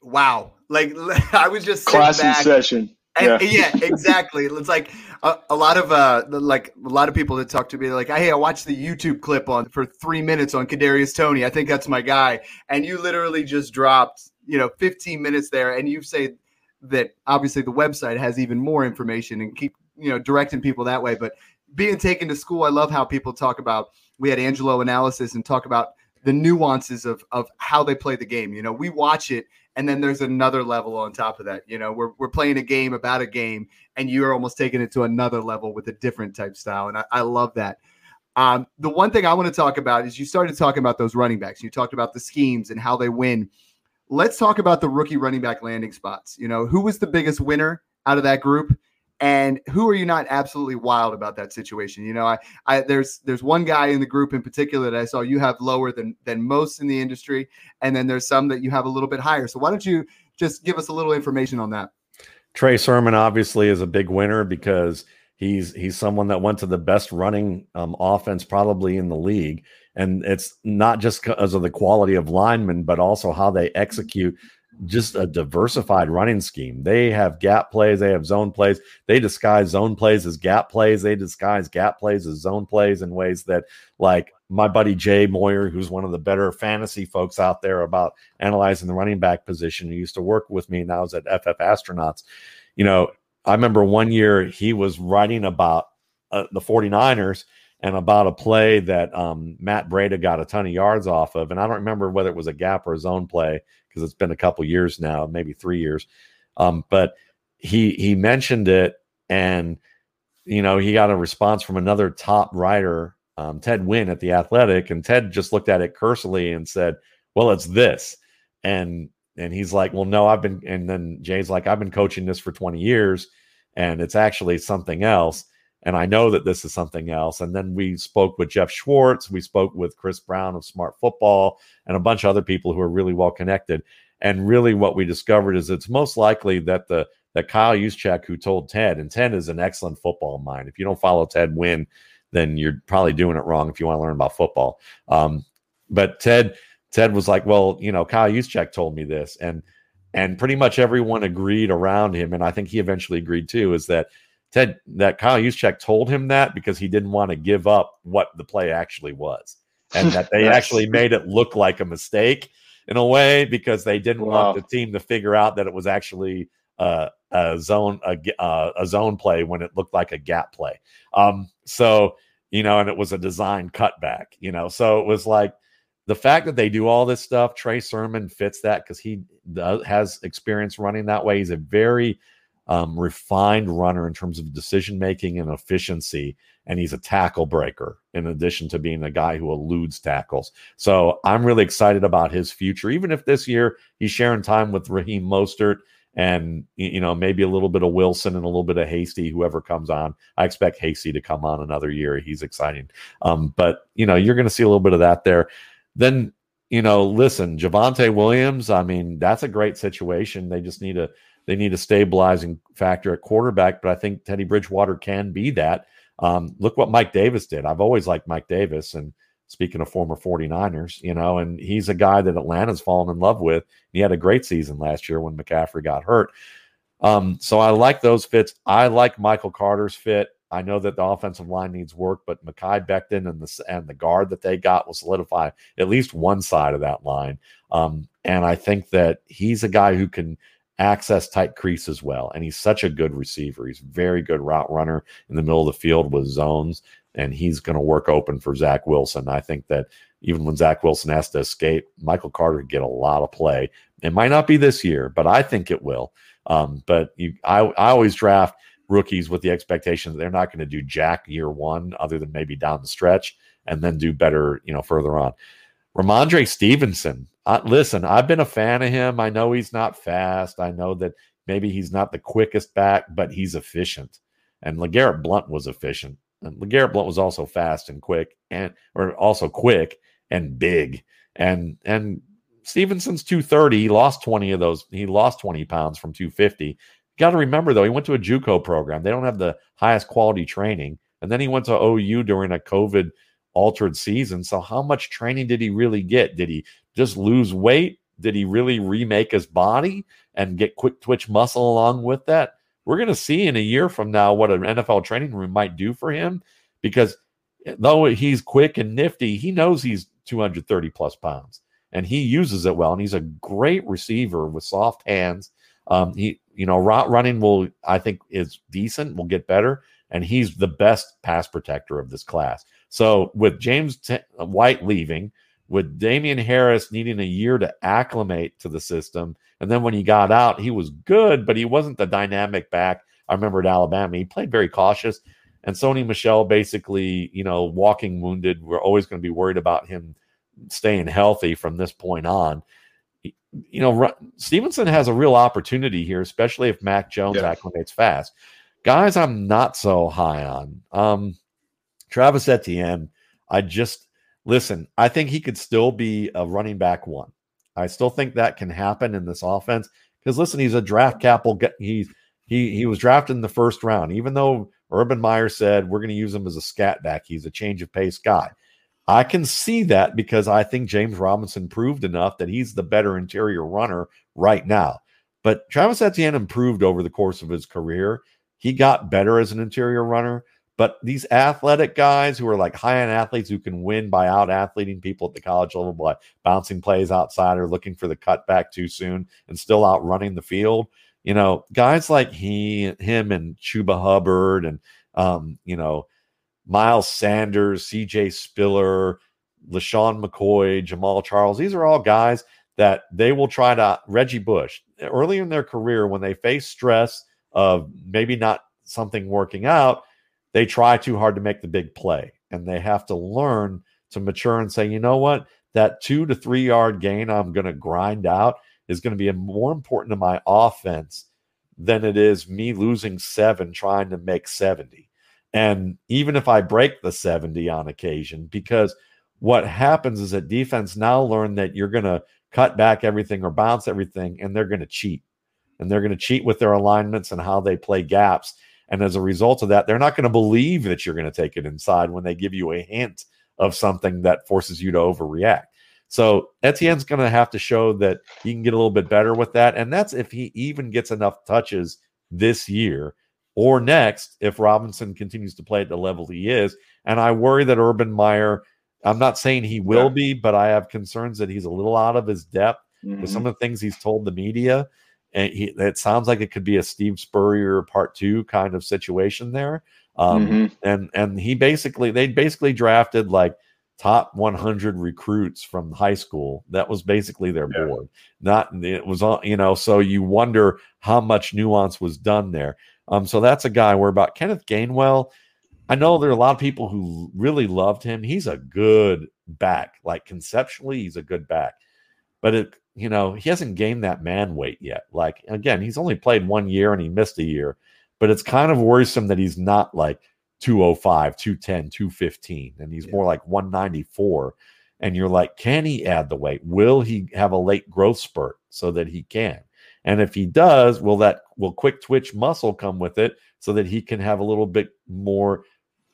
Wow, like I was just classy back session, and, yeah. yeah, exactly. It's like a, a lot of uh, like a lot of people that talk to me, like, hey, I watched the YouTube clip on for three minutes on Kadarius Toney. I think that's my guy, and you literally just dropped, you know, fifteen minutes there, and you say that obviously the website has even more information and keep you know directing people that way, but. Being taken to school, I love how people talk about, we had Angelo analysis and talk about the nuances of of how they play the game. You know, we watch it, and then there's another level on top of that. You know, we're we're playing a game about a game, and you're almost taking it to another level with a different type style, and I, I love that. Um, the one thing I want to talk about is you started talking about those running backs. You talked about the schemes and how they win. Let's talk about the rookie running back landing spots. You know, who was the biggest winner out of that group? And who are you not absolutely wild about that situation? You know, I, I, there's, there's one guy in the group in particular that I saw you have lower than, than most in the industry. And then there's some that you have a little bit higher. So why don't you just give us a little information on that? Trey Sermon obviously is a big winner because he's, he's someone that went to the best running um, offense probably in the league. And it's not just because of the quality of linemen, but also how they execute just a diversified running scheme. They have gap plays. They have zone plays. They disguise zone plays as gap plays. They disguise gap plays as zone plays in ways that, like my buddy Jay Moyer, who's one of the better fantasy folks out there about analyzing the running back position, who used to work with me and I was at F F Astronauts. You know, I remember one year he was writing about uh, the 49ers and about a play that um, Matt Breda got a ton of yards off of. And I don't remember whether it was a gap or a zone play, because it's been a couple years now, maybe three years. Um, but he he mentioned it, and you know he got a response from another top writer, um, Ted Wynn at The Athletic, and Ted just looked at it cursorily and said, "Well, it's this," and and he's like, "Well, no, I've been," and then Jay's like, "I've been coaching this for twenty years, and it's actually something else." And I know that this is something else. And then we spoke with Jeff Schwartz. We spoke with Chris Brown of Smart Football and a bunch of other people who are really well connected. And really what we discovered is it's most likely that the that Kyle Juszczyk, who told Ted, and Ted is an excellent football mind. If you don't follow Ted Wynn, then you're probably doing it wrong if you want to learn about football. Um, but Ted Ted was like, well, you know, Kyle Juszczyk told me this. And, and pretty much everyone agreed around him, and I think he eventually agreed too, is that Ted, that Kyle Juszczyk told him that because he didn't want to give up what the play actually was, and that they actually made it look like a mistake in a way because they didn't wow. want the team to figure out that it was actually uh, a zone a, uh, a zone play when it looked like a gap play. Um, so, you know, and it was a design cutback, you know, so it was like the fact that they do all this stuff. Trey Sermon fits that because he does, has experience running that way. He's a very Um, refined runner in terms of decision making and efficiency, and he's a tackle breaker in addition to being a guy who eludes tackles. So I'm really excited about his future, even if this year he's sharing time with Raheem Mostert and, you know, maybe a little bit of Wilson and a little bit of Hasty, whoever comes on. I expect Hasty to come on another year. He's exciting. Um, but, you know, you're going to see a little bit of that there. Then, you know, listen, Javonte Williams, I mean, that's a great situation. They just need a They need a stabilizing factor at quarterback, but I think Teddy Bridgewater can be that. Um, look what Mike Davis did. I've always liked Mike Davis, and speaking of former 49ers, you know, and he's a guy that Atlanta's fallen in love with. He had a great season last year when McCaffrey got hurt. Um, so I like those fits. I like Michael Carter's fit. I know that the offensive line needs work, but Mekhi Becton and the, and the guard that they got will solidify at least one side of that line. Um, and I think that he's a guy who can – access tight crease as well, and he's such a good receiver. He's a very good route runner in the middle of the field with zones, and he's going to work open for Zach Wilson. I think that even when Zach Wilson has to escape, Michael Carter get a lot of play. It might not be this year, but I think it will. Um, but you, I, I always draft rookies with the expectation that they're not going to do jack year one, other than maybe down the stretch, and then do better, you know, further on. Ramondre Stevenson. Uh, listen, I've been a fan of him. I know he's not fast. I know that maybe he's not the quickest back, but he's efficient. And LeGarrette Blount was efficient. And LeGarrette Blount was also fast and quick, and or also quick and big. And and Stevenson's two thirty. He lost twenty of those. He lost twenty pounds from two fifty. You got to remember, though, he went to a JUCO program. They don't have the highest quality training. And then he went to O U during a COVID altered season. So how much training did he really get? Did he just lose weight? Did he really remake his body and get quick twitch muscle along with that? We're going to see in a year from now what an N F L training room might do for him, because though he's quick and nifty, he knows he's two hundred thirty plus pounds, and he uses it well. And he's a great receiver with soft hands. Um, he, you know, route running will, I think, is decent, will get better. And he's the best pass protector of this class. So with James T- White leaving, with Damian Harris needing a year to acclimate to the system, and then when he got out, he was good, but he wasn't the dynamic back. I remember at Alabama, he played very cautious. And Sony Michel basically, you know, walking wounded. We're always going to be worried about him staying healthy from this point on. You know, Stevenson has a real opportunity here, especially if Mac Jones yeah. acclimates fast. Guys I'm not so high on. Um, Travis Etienne, I just, listen, I think he could still be a running back one. I still think that can happen in this offense because, listen, he's a draft capital. He, he, he was drafted in the first round, even though Urban Meyer said, we're going to use him as a scat back. He's a change of pace guy. I can see that because I think James Robinson proved enough that he's the better interior runner right now. But Travis Etienne improved over the course of his career. He got better as an interior runner, but these athletic guys who are like high-end athletes who can win by out-athleting people at the college level by bouncing plays outside or looking for the cutback too soon and still outrunning the field, you know, guys like he, him and Chuba Hubbard and, um, you know, Miles Sanders, C J Spiller, LaShawn McCoy, Jamal Charles, these are all guys that they will try to – Reggie Bush, early in their career when they face stress – of maybe not something working out, they try too hard to make the big play, and they have to learn to mature and say, you know what, that two to three yard gain I'm going to grind out is going to be more important to my offense than it is me losing seven trying to make seventy. And even if I break the seventy on occasion, because what happens is that defense now learn that you're going to cut back everything or bounce everything, and they're going to cheat. And they're going to cheat with their alignments and how they play gaps. And as a result of that, they're not going to believe that you're going to take it inside when they give you a hint of something that forces you to overreact. So Etienne's going to have to show that he can get a little bit better with that. And that's if he even gets enough touches this year or next, if Robinson continues to play at the level he is. And I worry that Urban Meyer, I'm not saying he will be, but I have concerns that he's a little out of his depth mm-hmm. with some of the things he's told the media. And he, it sounds like it could be a Steve Spurrier part two kind of situation there. Um, mm-hmm. And and he basically, they basically drafted like top one hundred recruits from high school. That was basically their yeah. board. Not it was on, you know. So you wonder how much nuance was done there. Um, so that's a guy we're about. Kenneth Gainwell, I know there are a lot of people who really loved him. He's a good back, like conceptually, he's a good back, but it. You know, he hasn't gained that man weight yet. Like, again, he's only played one year and he missed a year, but it's kind of worrisome that he's not like two oh five, two ten, two fifteen, and he's yeah. more like one ninety-four. And you're like, can he add the weight? Will he have a late growth spurt so that he can? And if he does, will that will quick twitch muscle come with it so that he can have a little bit more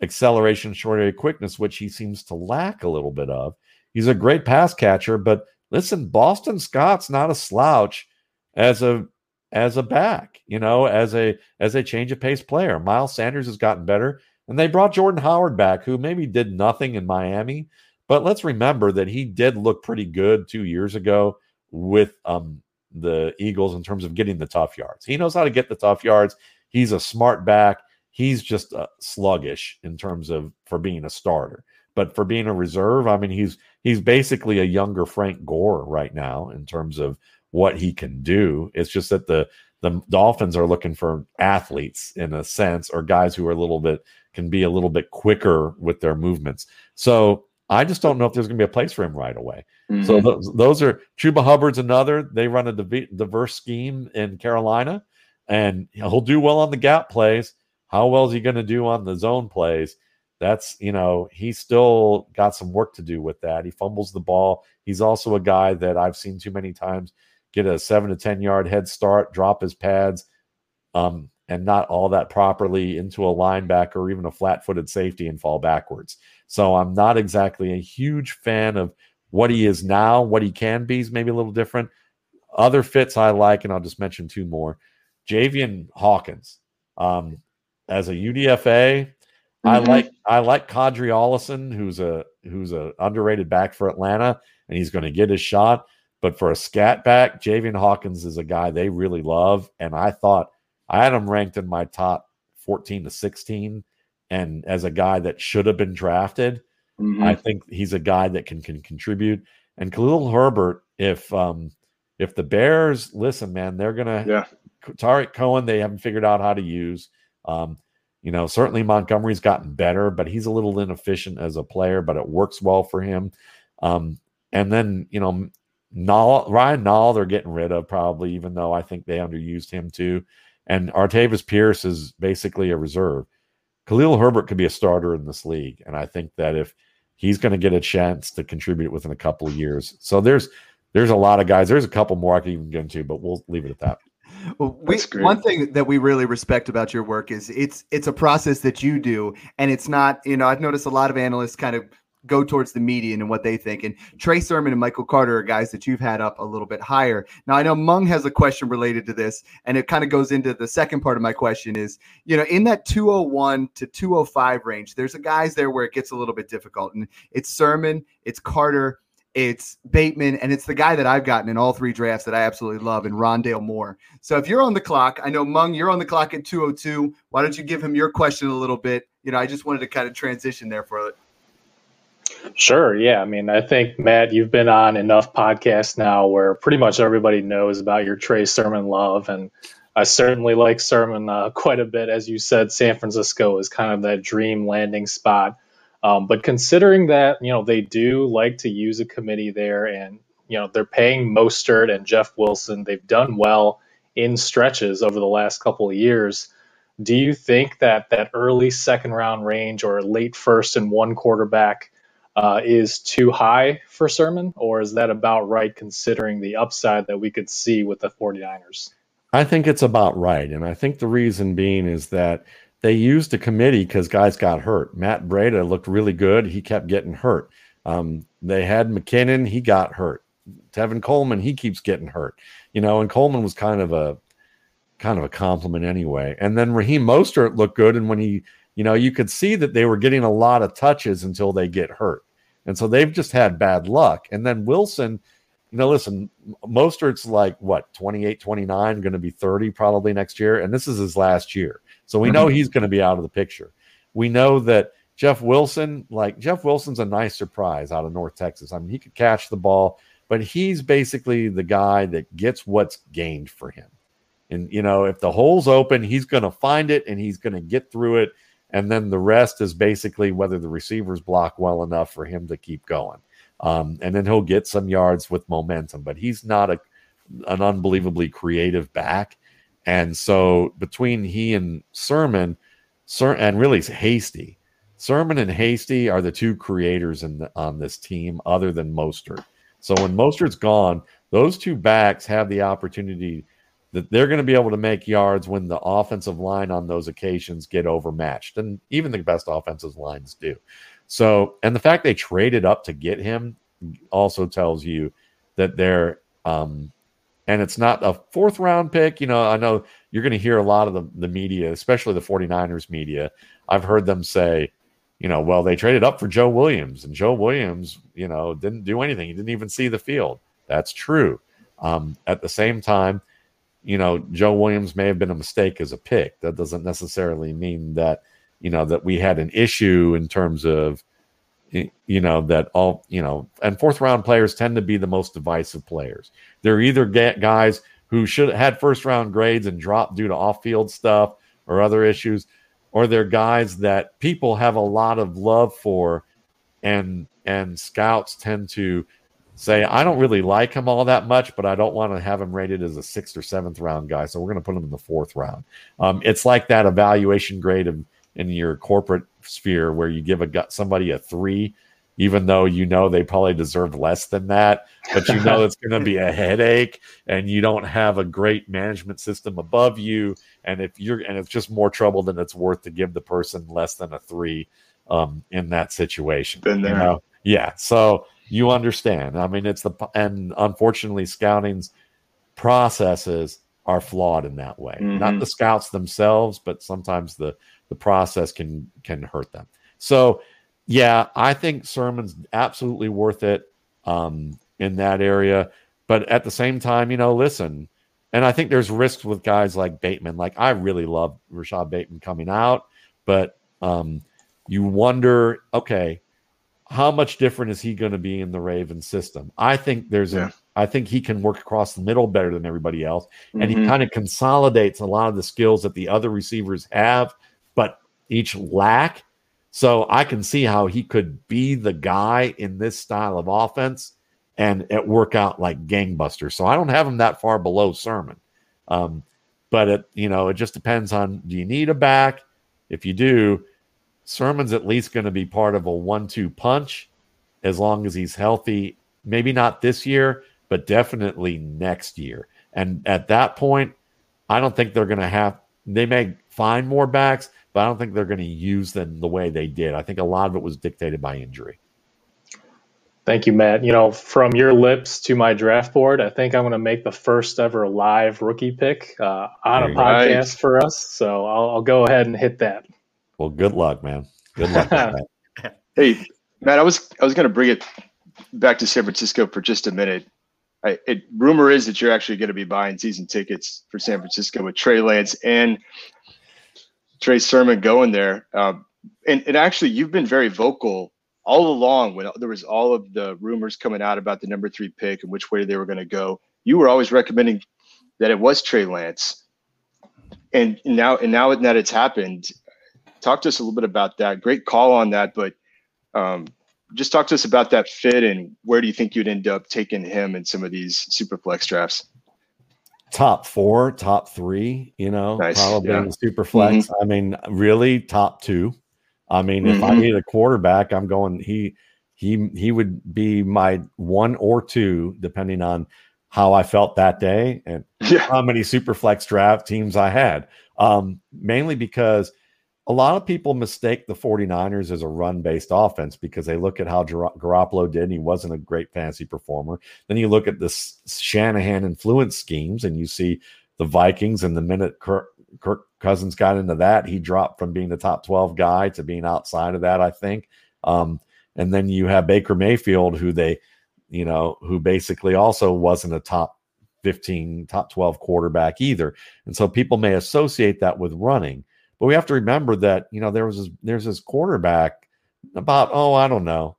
acceleration, short area quickness, which he seems to lack a little bit of? He's a great pass catcher, but listen, Boston Scott's not a slouch as a as a back, you know, as a as a change of pace player. Miles Sanders has gotten better, and they brought Jordan Howard back, who maybe did nothing in Miami, but let's remember that he did look pretty good two years ago with um, the Eagles in terms of getting the tough yards. He knows how to get the tough yards. He's a smart back. He's just uh, sluggish in terms of for being a starter. But for being a reserve, I mean, he's he's basically a younger Frank Gore right now in terms of what he can do. It's just that the the Dolphins are looking for athletes in a sense, or guys who are a little bit can be a little bit quicker with their movements. So I just don't know if there's going to be a place for him right away. Mm-hmm. So those, those are Chuba Hubbard's another. They run a div- diverse scheme in Carolina, and he'll do well on the gap plays. How well is he going to do on the zone plays? That's, you know, he's still got some work to do with that. He fumbles the ball. He's also a guy that I've seen too many times get a seven to ten yard head start, drop his pads, um, and not all that properly into a linebacker or even a flat-footed safety and fall backwards. So I'm not exactly a huge fan of what he is now. What he can be is maybe a little different. Other fits I like, and I'll just mention two more. Javian Hawkins um, as a U D F A. I like I like Kadri Allison, who's a who's a underrated back for Atlanta, and he's going to get his shot. But for a scat back, Javian Hawkins is a guy they really love, and I thought I had him ranked in my top fourteen to sixteen, and as a guy that should have been drafted, mm-hmm. I think he's a guy that can can contribute. And Khalil Herbert, if um, if the Bears listen, man, they're gonna yeah. Tariq Cohen they haven't figured out how to use. Um, You know, certainly Montgomery's gotten better, but he's a little inefficient as a player, but it works well for him. Um, and then, you know, Nall, Ryan Nall they're getting rid of probably, even though I think they underused him too. And Artavis Pierce is basically a reserve. Khalil Herbert could be a starter in this league, and I think that if he's going to get a chance to contribute within a couple of years. So there's there's a lot of guys. There's a couple more I could even get into, but we'll leave it at that. Well, we, one thing that we really respect about your work is it's it's a process that you do, and it's not, you know, I've noticed a lot of analysts kind of go towards the median and what they think. And Trey Sermon and Michael Carter are guys that you've had up a little bit higher. Now, I know Mung has a question related to this, and it kind of goes into the second part of my question is, you know, in that two oh one to two oh five range, there's a guys there where it gets a little bit difficult. And it's Sermon, it's Carter, it's Bateman, and it's the guy that I've gotten in all three drafts that I absolutely love, and Rondale Moore. So if you're on the clock, I know, Mung, you're on the clock at two oh two. Why don't you give him your question a little bit? You know, I just wanted to kind of transition there for it. Sure, yeah. I mean, I think, Matt, you've been on enough podcasts now where pretty much everybody knows about your Trey Sermon love, and I certainly like Sermon uh, quite a bit. As you said, San Francisco is kind of that dream landing spot. Um, but considering that, you know, they do like to use a committee there, and, you know, they're paying Mostert and Jeff Wilson. They've done well in stretches over the last couple of years. do you think that that early second round range or late first and one quarterback uh, is too high for Sermon, or is that about right considering the upside that we could see with the 49ers? I think it's about right. And I think the reason being is that they used a committee because guys got hurt. Matt Breda looked really good. He kept getting hurt. Um, they had McKinnon. He got hurt. Tevin Coleman, he keeps getting hurt, you know, and Coleman was kind of a, kind of a compliment anyway. And then Raheem Mostert looked good. And when he, you know, you could see that they were getting a lot of touches until they get hurt. And so they've just had bad luck. And then Wilson, you know, listen, Mostert's like what, twenty-eight, twenty-nine, going to be thirty probably next year. And this is his last year. So we know he's going to be out of the picture. We know that Jeff Wilson, like Jeff Wilson's a nice surprise out of North Texas. I mean, he could catch the ball, but he's basically the guy that gets what's gained for him. And, you know, if the hole's open, he's going to find it and he's going to get through it. And then the rest is basically whether the receivers block well enough for him to keep going. Um, and then he'll get some yards with momentum, but he's not a, an unbelievably creative back. And so between he and Sermon, Ser- and really Hasty, Sermon and Hasty are the two creators in the, on this team other than Mostert. So when Mostert's gone, those two backs have the opportunity that they're going to be able to make yards when the offensive line on those occasions get overmatched. And even the best offensive lines do. So, and the fact they traded up to get him also tells you that they're, um, and it's not a fourth round pick. You know, I know you're going to hear a lot of the, the media, especially the 49ers media. I've heard them say, you know, well, they traded up for Joe Williams, and Joe Williams, you know, didn't do anything. He didn't even see the field. That's true. Um, at the same time, you know, Joe Williams may have been a mistake as a pick. That doesn't necessarily mean that, you know, that we had an issue in terms of, you know, that all, you know, and fourth round players tend to be the most divisive players. They're either guys who should have had first round grades and dropped due to off field stuff or other issues, or they're guys that people have a lot of love for, and, and scouts tend to say, I don't really like him all that much, but I don't want to have him rated as a sixth or seventh round guy. So we're going to put him in the fourth round. Um, it's like that evaluation grade of, in your corporate sphere where you give a somebody a three, even though you know they probably deserve less than that, but you know it's going to be a headache, and you don't have a great management system above you, and if you're and it's just more trouble than it's worth to give the person less than a three um, in that situation. Been there. You know? Yeah, so you understand. I mean, it's the and unfortunately, scouting's processes are flawed in that way. Mm-hmm. Not the scouts themselves, but sometimes the the process can can hurt them. So, yeah, I think Sermon's absolutely worth it um, in that area. But at the same time, you know, listen, and I think there's risks with guys like Bateman. Like, I really love Rashad Bateman coming out, but um, you wonder, okay, how much different is he going to be in the Ravens system? I think there's yeah. a I think he can work across the middle better than everybody else, and mm-hmm. he kind of consolidates a lot of the skills that the other receivers have, but each lack. So I can see how he could be the guy in this style of offense and it work out like gangbusters. So I don't have him that far below Sermon. Um, but it, you know, it just depends on, do you need a back? If you do, Sermon's at least going to be part of a one two punch as long as he's healthy. Maybe not this year, but definitely next year. And at that point, I don't think they're going to have, they may find more backs, but I don't think they're going to use them the way they did. I think a lot of it was dictated by injury. Thank you, Matt. You know, from your lips to my draft board, I think I'm going to make the first ever live rookie pick uh, on a right. podcast for us. So I'll, I'll go ahead and hit that. Well, good luck, man. Good luck. Matt. Hey, Matt, I was, I was going to bring it back to San Francisco for just a minute. I, it, rumor is that you're actually going to be buying season tickets for San Francisco with Trey Lance and Trey Sermon going there. Um, and, and actually, you've been very vocal all along when there was all of the rumors coming out about the number three pick and which way they were going to go. You were always recommending that it was Trey Lance. And now, and now that it's happened, talk to us a little bit about that. Great call on that, but um, just talk to us about that fit and where do you think you'd end up taking him in some of these super flex drafts? top four, top three, you know, nice. probably yeah. in the super flex. Mm-hmm. I mean, really top two. I mean, mm-hmm. if I need a quarterback, I'm going, he, he, he would be my one or two, depending on how I felt that day and yeah. how many super flex draft teams I had. Um, mainly because a lot of people mistake the 49ers as a run-based offense because they look at how Gar- Garoppolo did, and he wasn't a great fantasy performer. Then you look at the Shanahan influence schemes, and you see the Vikings, and the minute Kirk, Kirk Cousins got into that, he dropped from being the top twelve guy to being outside of that, I think. Um, and then you have Baker Mayfield, who they, you know, who basically also wasn't a top fifteen, top twelve quarterback either. And so people may associate that with running. But we have to remember that, you know, there was this, there's this quarterback about, oh, I don't know,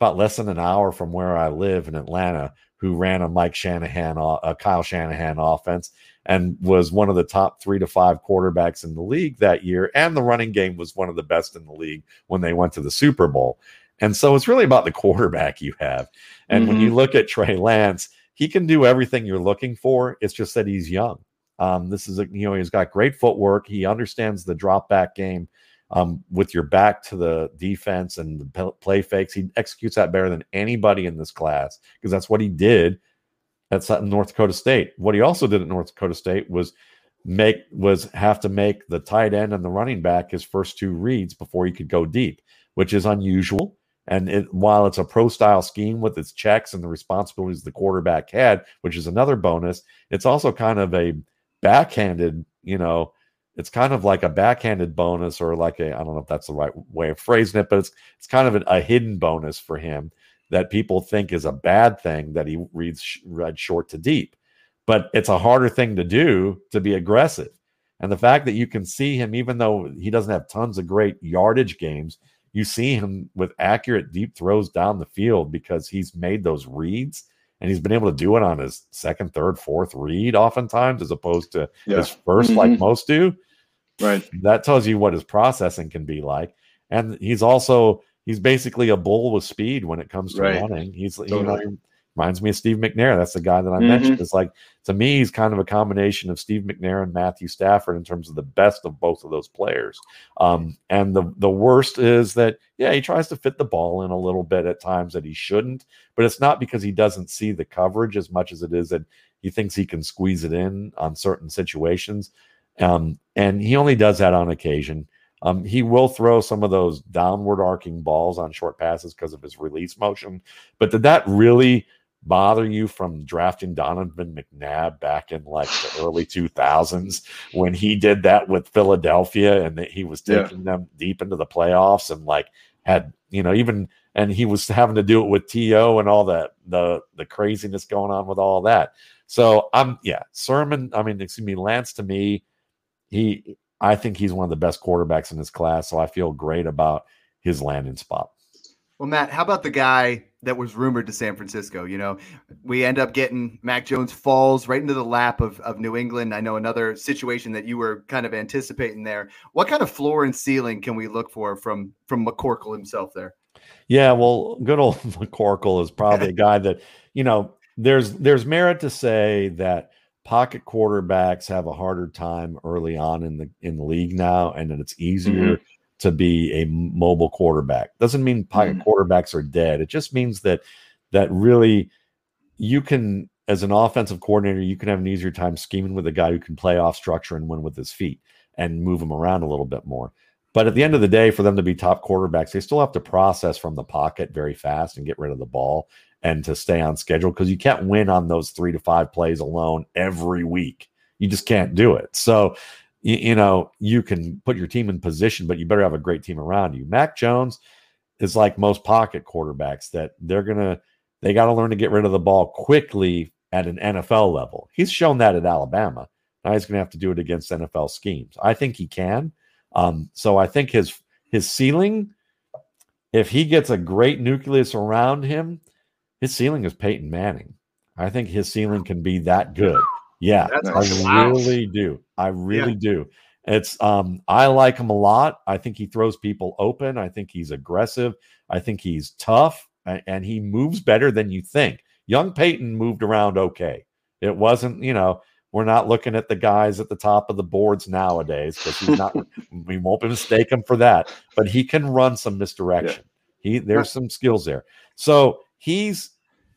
about less than an hour from where I live in Atlanta who ran a Mike Shanahan, a Kyle Shanahan offense and was one of the top three to five quarterbacks in the league that year. And the running game was one of the best in the league when they went to the Super Bowl. And so it's really about the quarterback you have. And mm-hmm. when you look at Trey Lance, he can do everything you're looking for. It's just that he's young. Um, this is, a, you know, he's got great footwork. He understands the drop back game um, with your back to the defense and the play fakes. He executes that better than anybody in this class because that's what he did at North Dakota State. What he also did at North Dakota State was make was have to make the tight end and the running back his first two reads before he could go deep, which is unusual. And it, while it's a pro-style scheme with its checks and the responsibilities the quarterback had, which is another bonus, it's also kind of a backhanded, you know, it's kind of like a backhanded bonus or like a, I don't know if that's the right way of phrasing it, but it's it's kind of an, a hidden bonus for him that people think is a bad thing that he reads read short to deep. But it's a harder thing to do to be aggressive. And the fact that you can see him, even though he doesn't have tons of great yardage games, you see him with accurate deep throws down the field because he's made those reads. And he's been able to do it on his second, third, fourth read oftentimes as opposed to yeah. his first mm-hmm. like most do. Right. That tells you what his processing can be like. And he's also, he's basically a bull with speed when it comes to right. running. He's totally. you know, he reminds me of Steve McNair. That's the guy that I mm-hmm. mentioned. It's like, to me, he's kind of a combination of Steve McNair and Matthew Stafford in terms of the best of both of those players. Um, and the, the worst is that, yeah, he tries to fit the ball in a little bit at times that he shouldn't, but it's not because he doesn't see the coverage as much as it is that he thinks he can squeeze it in on certain situations. Um, and he only does that on occasion. Um, he will throw some of those downward arcing balls on short passes because of his release motion. But did that really bother you from drafting Donovan McNabb back in like the early two thousands when he did that with Philadelphia and that he was taking yeah. them deep into the playoffs and like had, you know, even, and he was having to do it with T O and all that, the, the craziness going on with all that. So I'm, um, yeah, Sermon, I mean, excuse me, Lance to me, he, I think he's one of the best quarterbacks in this class. So I feel great about his landing spot. Well, Matt, how about the guy that was rumored to San Francisco? You know, we end up getting Mac Jones falls right into the lap of, of New England. I know another situation that you were kind of anticipating there. What kind of floor and ceiling can we look for from, from McCorkle himself there? Yeah, well, good old McCorkle is probably a guy that, you know, there's there's merit to say that pocket quarterbacks have a harder time early on in the in the league now, and that it's easier mm-hmm. to be a mobile quarterback. Doesn't mean pocket mm-hmm. quarterbacks are dead. It just means that that really you can, as an offensive coordinator, you can have an easier time scheming with a guy who can play off structure and win with his feet and move him around a little bit more. But at the end of the day, for them to be top quarterbacks, they still have to process from the pocket very fast and get rid of the ball and to stay on schedule because you can't win on those three to five plays alone every week. You just can't do it. So you know, you can put your team in position, but you better have a great team around you. Mac Jones is like most pocket quarterbacks that they're going to, they got to learn to get rid of the ball quickly at an N F L level. He's shown that at Alabama. Now he's going to have to do it against N F L schemes. I think he can. Um, so I think his, his ceiling, if he gets a great nucleus around him, his ceiling is Peyton Manning. I think his ceiling can be that good. Yeah, That's I really wow. do. I really yeah. do. It's um, I like him a lot. I think he throws people open. I think he's aggressive. I think he's tough, and, and he moves better than you think. Young Peyton moved around okay. It wasn't, you know, We're not looking at the guys at the top of the boards nowadays because he's not. We won't mistake him for that, but he can run some misdirection. Yeah. He there's some skills there. So he's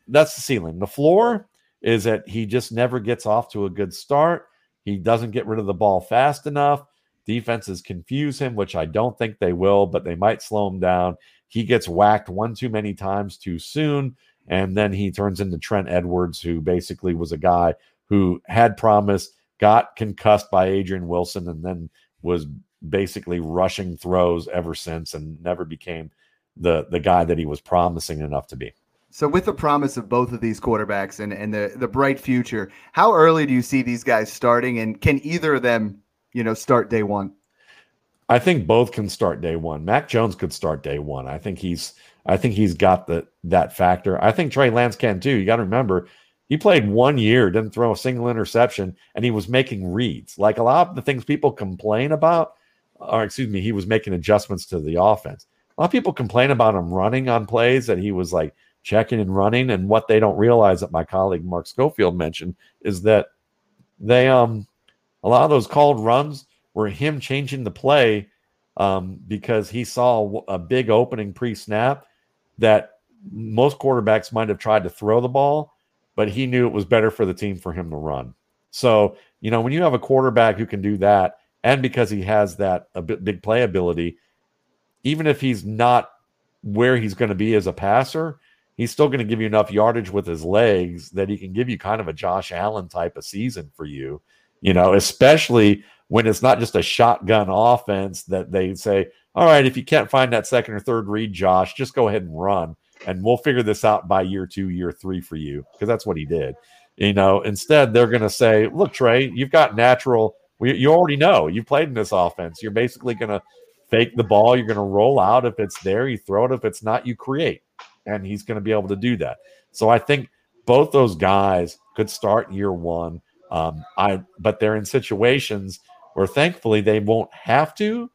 that's the ceiling. The floor is that he just never gets off to a good start. He doesn't get rid of the ball fast enough. Defenses confuse him, which I don't think they will, but they might slow him down. He gets whacked one too many times too soon, and then he turns into Trent Edwards, who basically was a guy who had promise, got concussed by Adrian Wilson, and then was basically rushing throws ever since and never became the, the guy that he was promising enough to be. So with the promise of both of these quarterbacks and, and the, the bright future, how early do you see these guys starting, and can either of them, you know, start day one? I think both can start day one. Mac Jones could start day one. I think he's I think he's got the that factor. I think Trey Lance can too. You got to remember, he played one year, didn't throw a single interception, and he was making reads. Like a lot of the things people complain about, or excuse me, he was making adjustments to the offense. A lot of people complain about him running on plays that he was like checking and running, and what they don't realize that my colleague Mark Schofield mentioned is that they um a lot of those called runs were him changing the play um, because he saw a big opening pre-snap that most quarterbacks might have tried to throw the ball, but he knew it was better for the team for him to run. So, you know, when you have a quarterback who can do that, and because he has that a big play ability, even if he's not where he's going to be as a passer, he's still going to give you enough yardage with his legs that he can give you kind of a Josh Allen type of season for you. You know, especially when it's not just a shotgun offense that they say, all right, if you can't find that second or third read, Josh, just go ahead and run, and we'll figure this out by year two, year three for you, because that's what he did. You know, instead, they're going to say, look, Trey, you've got natural. We, you already know. You played in this offense. You're basically going to fake the ball. You're going to roll out. If it's there, you throw it. If it's not, you create. And he's going to be able to do that. So I think both those guys could start year one. Um, I, but they're in situations where thankfully they won't have to.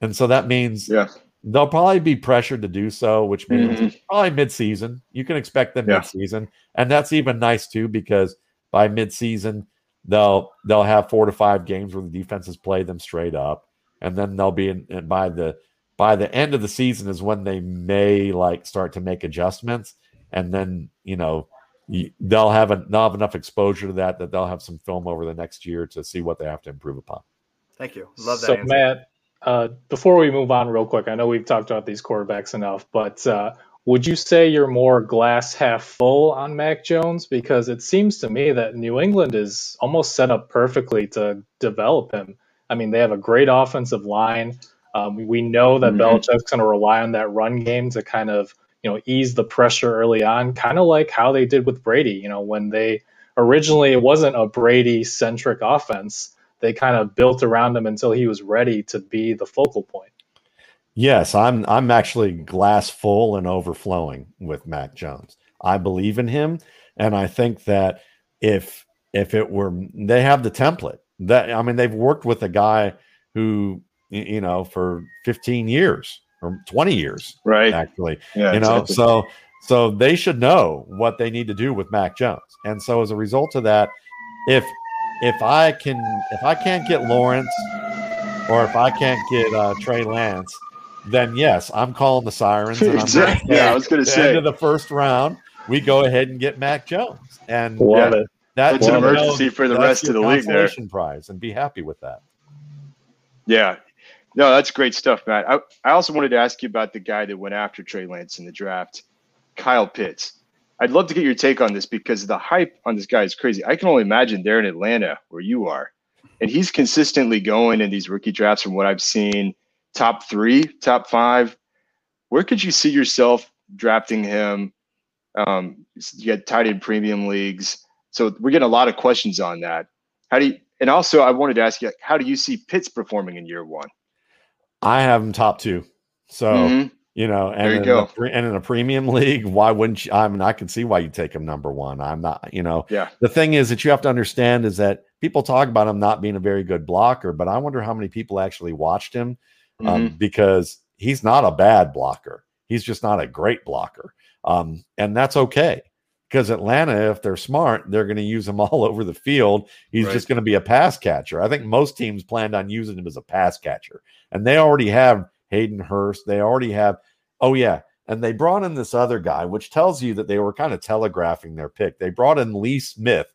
And so that means yes. they'll probably be pressured to do so, which means mm-hmm. probably mid-season. You can expect them yeah. mid-season. And that's even nice too, because by mid-season they'll, they'll have four to five games where the defenses play them straight up. And then they'll be in, and by the, by the end of the season is when they may like start to make adjustments. And then, you know, They'll have, a, they'll have enough exposure to that that they'll have some film over the next year to see what they have to improve upon. Thank you. Love that. So, answer. Matt, uh, before we move on real quick, I know we've talked about these quarterbacks enough, but uh, would you say you're more glass half full on Mac Jones? Because it seems to me that New England is almost set up perfectly to develop him. I mean, they have a great offensive line. Um, we, we know that mm-hmm. Belichick's going to rely on that run game to kind of you know, ease the pressure early on, kind of like how they did with Brady. You know, when they originally, it wasn't a Brady-centric offense. They kind of built around him until he was ready to be the focal point. Yes, I'm I'm actually glass full and overflowing with Mac Jones. I believe in him, and I think that if if it were, they have the template. That I mean, they've worked with a guy who, you know, for fifteen years. Or twenty years, right? Actually, yeah, you know, exactly. so so they should know what they need to do with Mac Jones. And so as a result of that, if if I can if I can't get Lawrence, or if I can't get uh, Trey Lance, then yes, I'm calling the sirens. And I'm exactly. Yeah, I was going to say, end of the first round, we go ahead and get Mac Jones, and yeah, that, that's an emergency for the rest of the league. There, prize, and be happy with that. Yeah. No, that's great stuff, Matt. I, I also wanted to ask you about the guy that went after Trey Lance in the draft, Kyle Pitts. I'd love to get your take on this because the hype on this guy is crazy. I can only imagine they're in Atlanta where you are, and he's consistently going in these rookie drafts from what I've seen, top three, top five. Where could you see yourself drafting him? Um, you got tied in premium leagues. So we're getting a lot of questions on that. How do you, and also I wanted to ask you, how do you see Pitts performing in year one? I have him top two. So, mm-hmm. you know, and, there you in go. A, and in a premium league, why wouldn't you? I mean, I can see why you take him number one. I'm not, you know, yeah. The thing is that you have to understand is that people talk about him not being a very good blocker, but I wonder how many people actually watched him mm-hmm. um, because he's not a bad blocker. He's just not a great blocker. Um, and that's okay. because Atlanta, if they're smart, they're going to use him all over the field. He's right. just going to be a pass catcher. I think most teams planned on using him as a pass catcher, and they already have Hayden Hurst. They already have, oh yeah. And they brought in this other guy, which tells you that they were kind of telegraphing their pick. They brought in Lee Smith,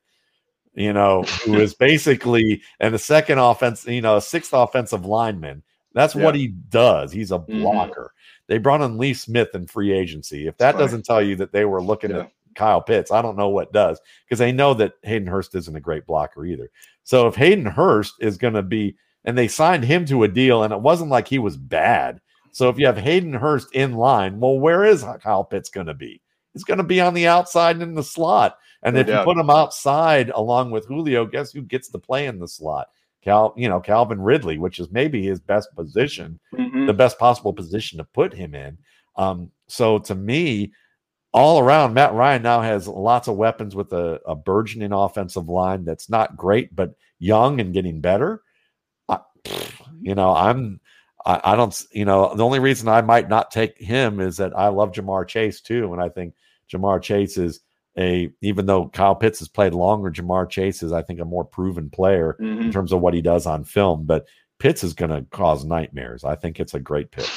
you know, who is basically and the second offense, you know, a sixth offensive lineman. That's yeah. what he does. He's a blocker. Mm-hmm. They brought in Lee Smith in free agency. If that right. doesn't tell you that they were looking yeah. at Kyle Pitts, I don't know what does, because they know that Hayden Hurst isn't a great blocker either. So if Hayden Hurst is going to be, and they signed him to a deal, and it wasn't like he was bad. So if you have Hayden Hurst in line, well, where is Kyle Pitts going to be? He's going to be on the outside and in the slot. And no if doubt. you put him outside along with Julio, guess who gets to play in the slot? Cal, you know, Calvin Ridley, which is maybe his best position, mm-hmm. the best possible position to put him in. Um, so to me, all around, Matt Ryan now has lots of weapons with a, a burgeoning offensive line that's not great, but young and getting better. I, you know, I'm... I don't, you know, the only reason I might not take him is that I love Jamar Chase too. And I think Jamar Chase is a, even though Kyle Pitts has played longer, Jamar Chase is, I think, a more proven player mm-hmm. in terms of what he does on film. But Pitts is going to cause nightmares. I think it's a great pick.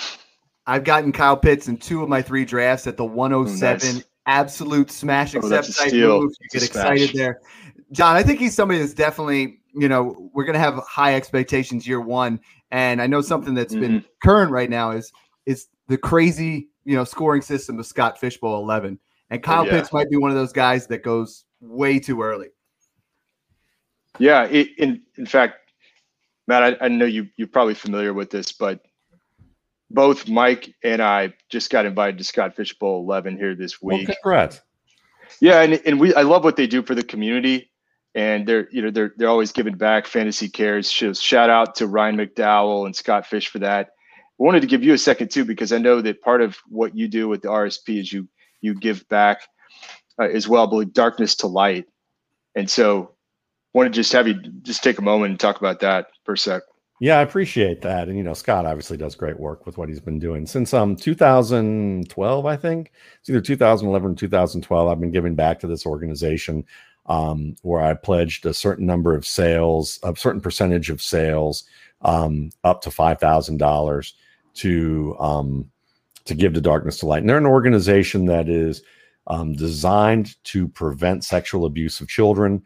I've gotten Kyle Pitts in two of my three drafts at the one oh seven. Oh, nice. Absolute smash accept type move. You get excited there. John, I think he's somebody that's definitely, you know, we're going to have high expectations year one. And I know something that's mm-hmm. been current right now is is the crazy, you know, scoring system of Scott Fishbowl eleven. And Kyle yeah. Pitts might be one of those guys that goes way too early. Yeah. It, in in fact, Matt, I, I know you, you're probably familiar with this, but both Mike and I just got invited to Scott Fishbowl eleven here this week. Well, congrats. Yeah. And, and we I love what they do for the community. And they're, you know, they're they're always giving back. Fantasy Cares. Shout out to Ryan McDowell and Scott Fish for that. I wanted to give you a second too, because I know that part of what you do with the R S P is you you give back uh, as well. I believe Darkness to Light. And so, want to just have you just take a moment and talk about that for a sec. Yeah, I appreciate that. And you know, Scott obviously does great work with what he's been doing since um two thousand twelve. I think it's either two thousand eleven or two thousand twelve. I've been giving back to this organization. Um, where I pledged a certain number of sales, a certain percentage of sales, um, up to five thousand dollars to um, to give to Darkness to Light. And they're an organization that is um, designed to prevent sexual abuse of children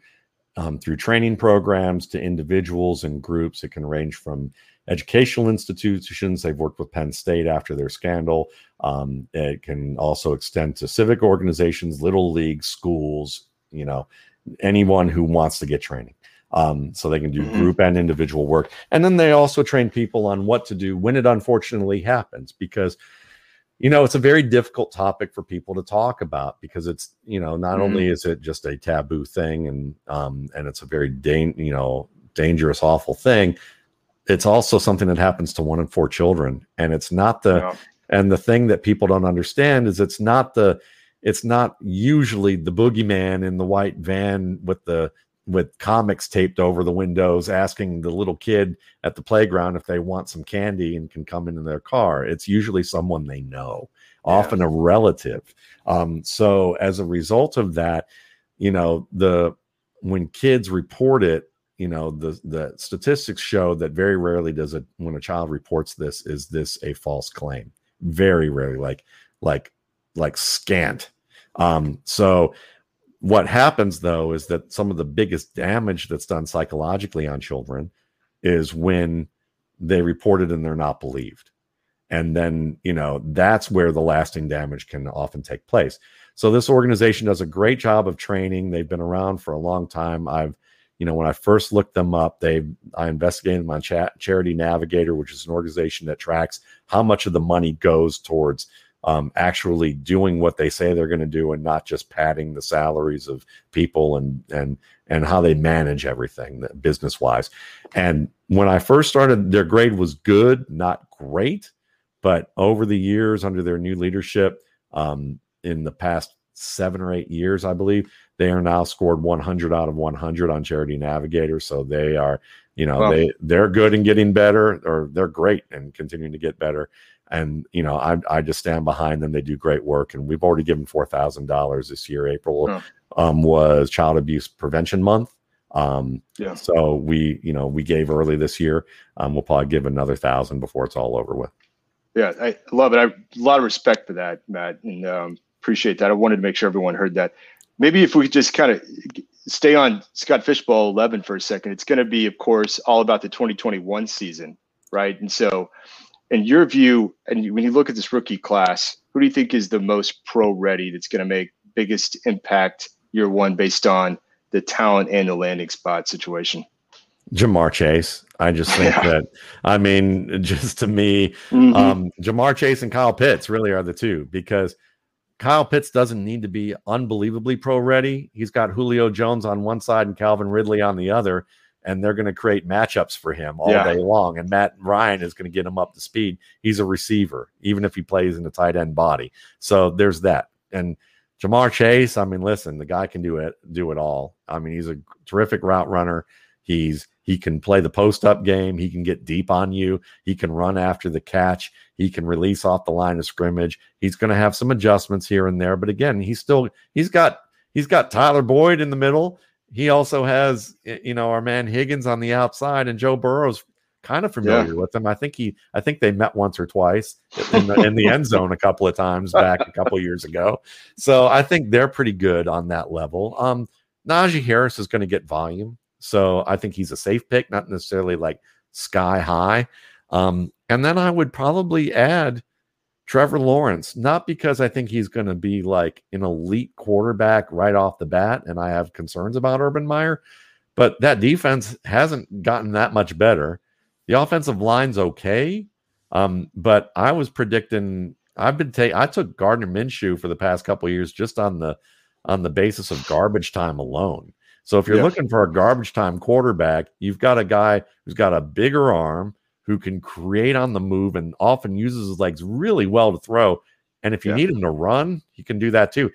um, through training programs to individuals and groups. It can range from educational institutions. They've worked with Penn State after their scandal. Um, it can also extend to civic organizations, little league, schools, you know, anyone who wants to get training, um, so they can do group and individual work. And then they also train people on what to do when it unfortunately happens, because, you know, it's a very difficult topic for people to talk about, because it's, you know, not mm-hmm. only is it just a taboo thing, and um, and it's a very da- you know, dangerous, awful thing. It's also something that happens to one in four children. And it's not the, yeah. and the thing that people don't understand is it's not the, it's not usually the boogeyman in the white van with the with comics taped over the windows asking the little kid at the playground if they want some candy and can come into their car. It's usually someone they know, yeah. often a relative. Um, so as a result of that, you know, the when kids report it, you know, the the statistics show that very rarely does it, when a child reports this, is this a false claim? Very rarely, like like. like scant. Um, so what happens though, is that some of the biggest damage that's done psychologically on children is when they report it and they're not believed. And then, you know, that's where the lasting damage can often take place. So this organization does a great job of training. They've been around for a long time. I've, you know, when I first looked them up, they, I investigated them on Cha- Charity Navigator, which is an organization that tracks how much of the money goes towards Um, actually doing what they say they're going to do, and not just padding the salaries of people, and and and how they manage everything business wise. And when I first started, their grade was good, not great, but over the years, under their new leadership, um, in the past seven or eight years, I believe they are now scored one hundred out of one hundred on Charity Navigator. So they are, you know, wow. they they're good and getting better, or they're great and continuing to get better. And, you know, I, I just stand behind them. They do great work. And we've already given four thousand dollars this year. April oh. um, was Child Abuse Prevention Month. Um, yeah. So we, you know, we gave early this year. Um, we'll probably give another thousand before it's all over with. Yeah, I love it. I have a lot of respect for that, Matt, and um, appreciate that. I wanted to make sure everyone heard that. Maybe if we just kind of stay on Scott Fishbowl eleven for a second, it's going to be, of course, all about the twenty twenty-one season, right? And so, in your view, and when you look at this rookie class, who do you think is the most pro-ready that's going to make biggest impact year one based on the talent and the landing spot situation? Jamar Chase. I just think yeah. that, I mean, just to me, mm-hmm. um, Jamar Chase and Kyle Pitts really are the two, because Kyle Pitts doesn't need to be unbelievably pro-ready. He's got Julio Jones on one side and Calvin Ridley on the other, and they're going to create matchups for him all yeah. day long. And Matt Ryan is going to get him up to speed. He's a receiver, even if he plays in a tight end body. So there's that. And Jamar Chase, I mean, listen, the guy can do it, do it all. I mean, he's a terrific route runner. He's he can play the post-up game. He can get deep on you. He can run after the catch. He can release off the line of scrimmage. He's going to have some adjustments here and there, but again, he's still he's got he's got Tyler Boyd in the middle. He also has, you know, our man Higgins on the outside, and Joe Burrow's kind of familiar yeah. with him. I think he I think they met once or twice in the, in the end zone a couple of times back a couple of years ago. So I think they're pretty good on that level. Um, Najee Harris is going to get volume. So I think he's a safe pick, not necessarily like sky high. Um, and then I would probably add Trevor Lawrence, not because I think he's going to be like an elite quarterback right off the bat, and I have concerns about Urban Meyer, but that defense hasn't gotten that much better. The offensive line's okay, um, but I was predicting. I've been taking. I took Gardner Minshew for the past couple of years just on the on the basis of garbage time alone. So if you're yeah. looking for a garbage time quarterback, you've got a guy who's got a bigger arm, who can create on the move and often uses his legs really well to throw. And if you yeah. need him to run, he can do that too.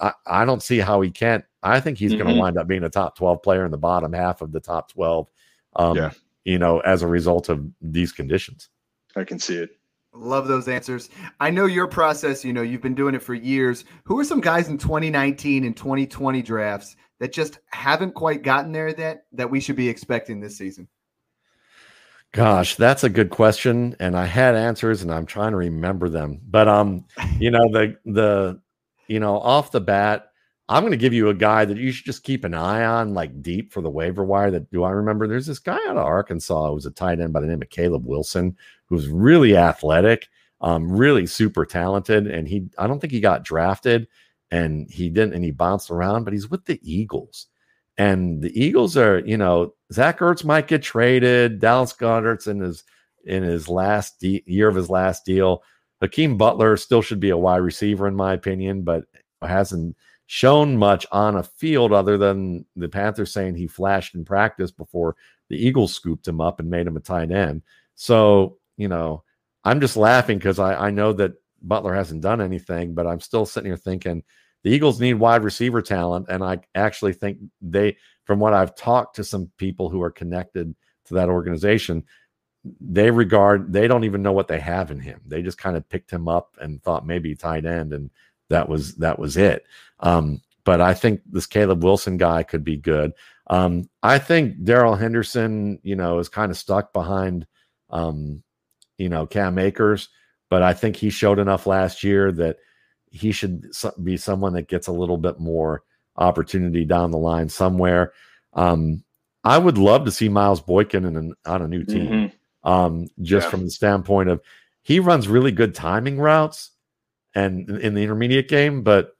I, I don't see how he can't. I think he's mm-hmm. going to wind up being a top twelve player in the bottom half of the top twelve, um, yeah. you know, as a result of these conditions. I can see it. Love those answers. I know your process, you know, you've been doing it for years. Who are some guys in twenty nineteen and twenty twenty drafts that just haven't quite gotten there that, that we should be expecting this season? Gosh, that's a good question. And I had answers and I'm trying to remember them, but, um, you know, the, the, you know, off the bat, I'm going to give you a guy that you should just keep an eye on, like deep for the waiver wire. That do I remember? There's this guy out of Arkansas who was a tight end by the name of Caleb Wilson, who's really athletic, um, really super talented. And he, I don't think he got drafted, and he didn't, and he bounced around, but he's with the Eagles. And the Eagles are, you know, Zach Ertz might get traded. Dallas Goedert's in his in his last de- year of his last deal. Hakeem Butler still should be a wide receiver, in my opinion, but hasn't shown much on a field other than the Panthers saying he flashed in practice before the Eagles scooped him up and made him a tight end. So, you know, I'm just laughing because I, I know that Butler hasn't done anything, but I'm still sitting here thinking, the Eagles need wide receiver talent, and I actually think they, from what I've talked to some people who are connected to that organization, they regard, they don't even know what they have in him. They just kind of picked him up and thought maybe tight end, and that was that was it. Um, but I think this Caleb Wilson guy could be good. Um, I think Darrell Henderson, you know, is kind of stuck behind, um, you know, Cam Akers, but I think he showed enough last year that he should be someone that gets a little bit more opportunity down the line somewhere. Um, I would love to see Miles Boykin in an, on a new team, mm-hmm. um, just yeah. from the standpoint of he runs really good timing routes and in the intermediate game, but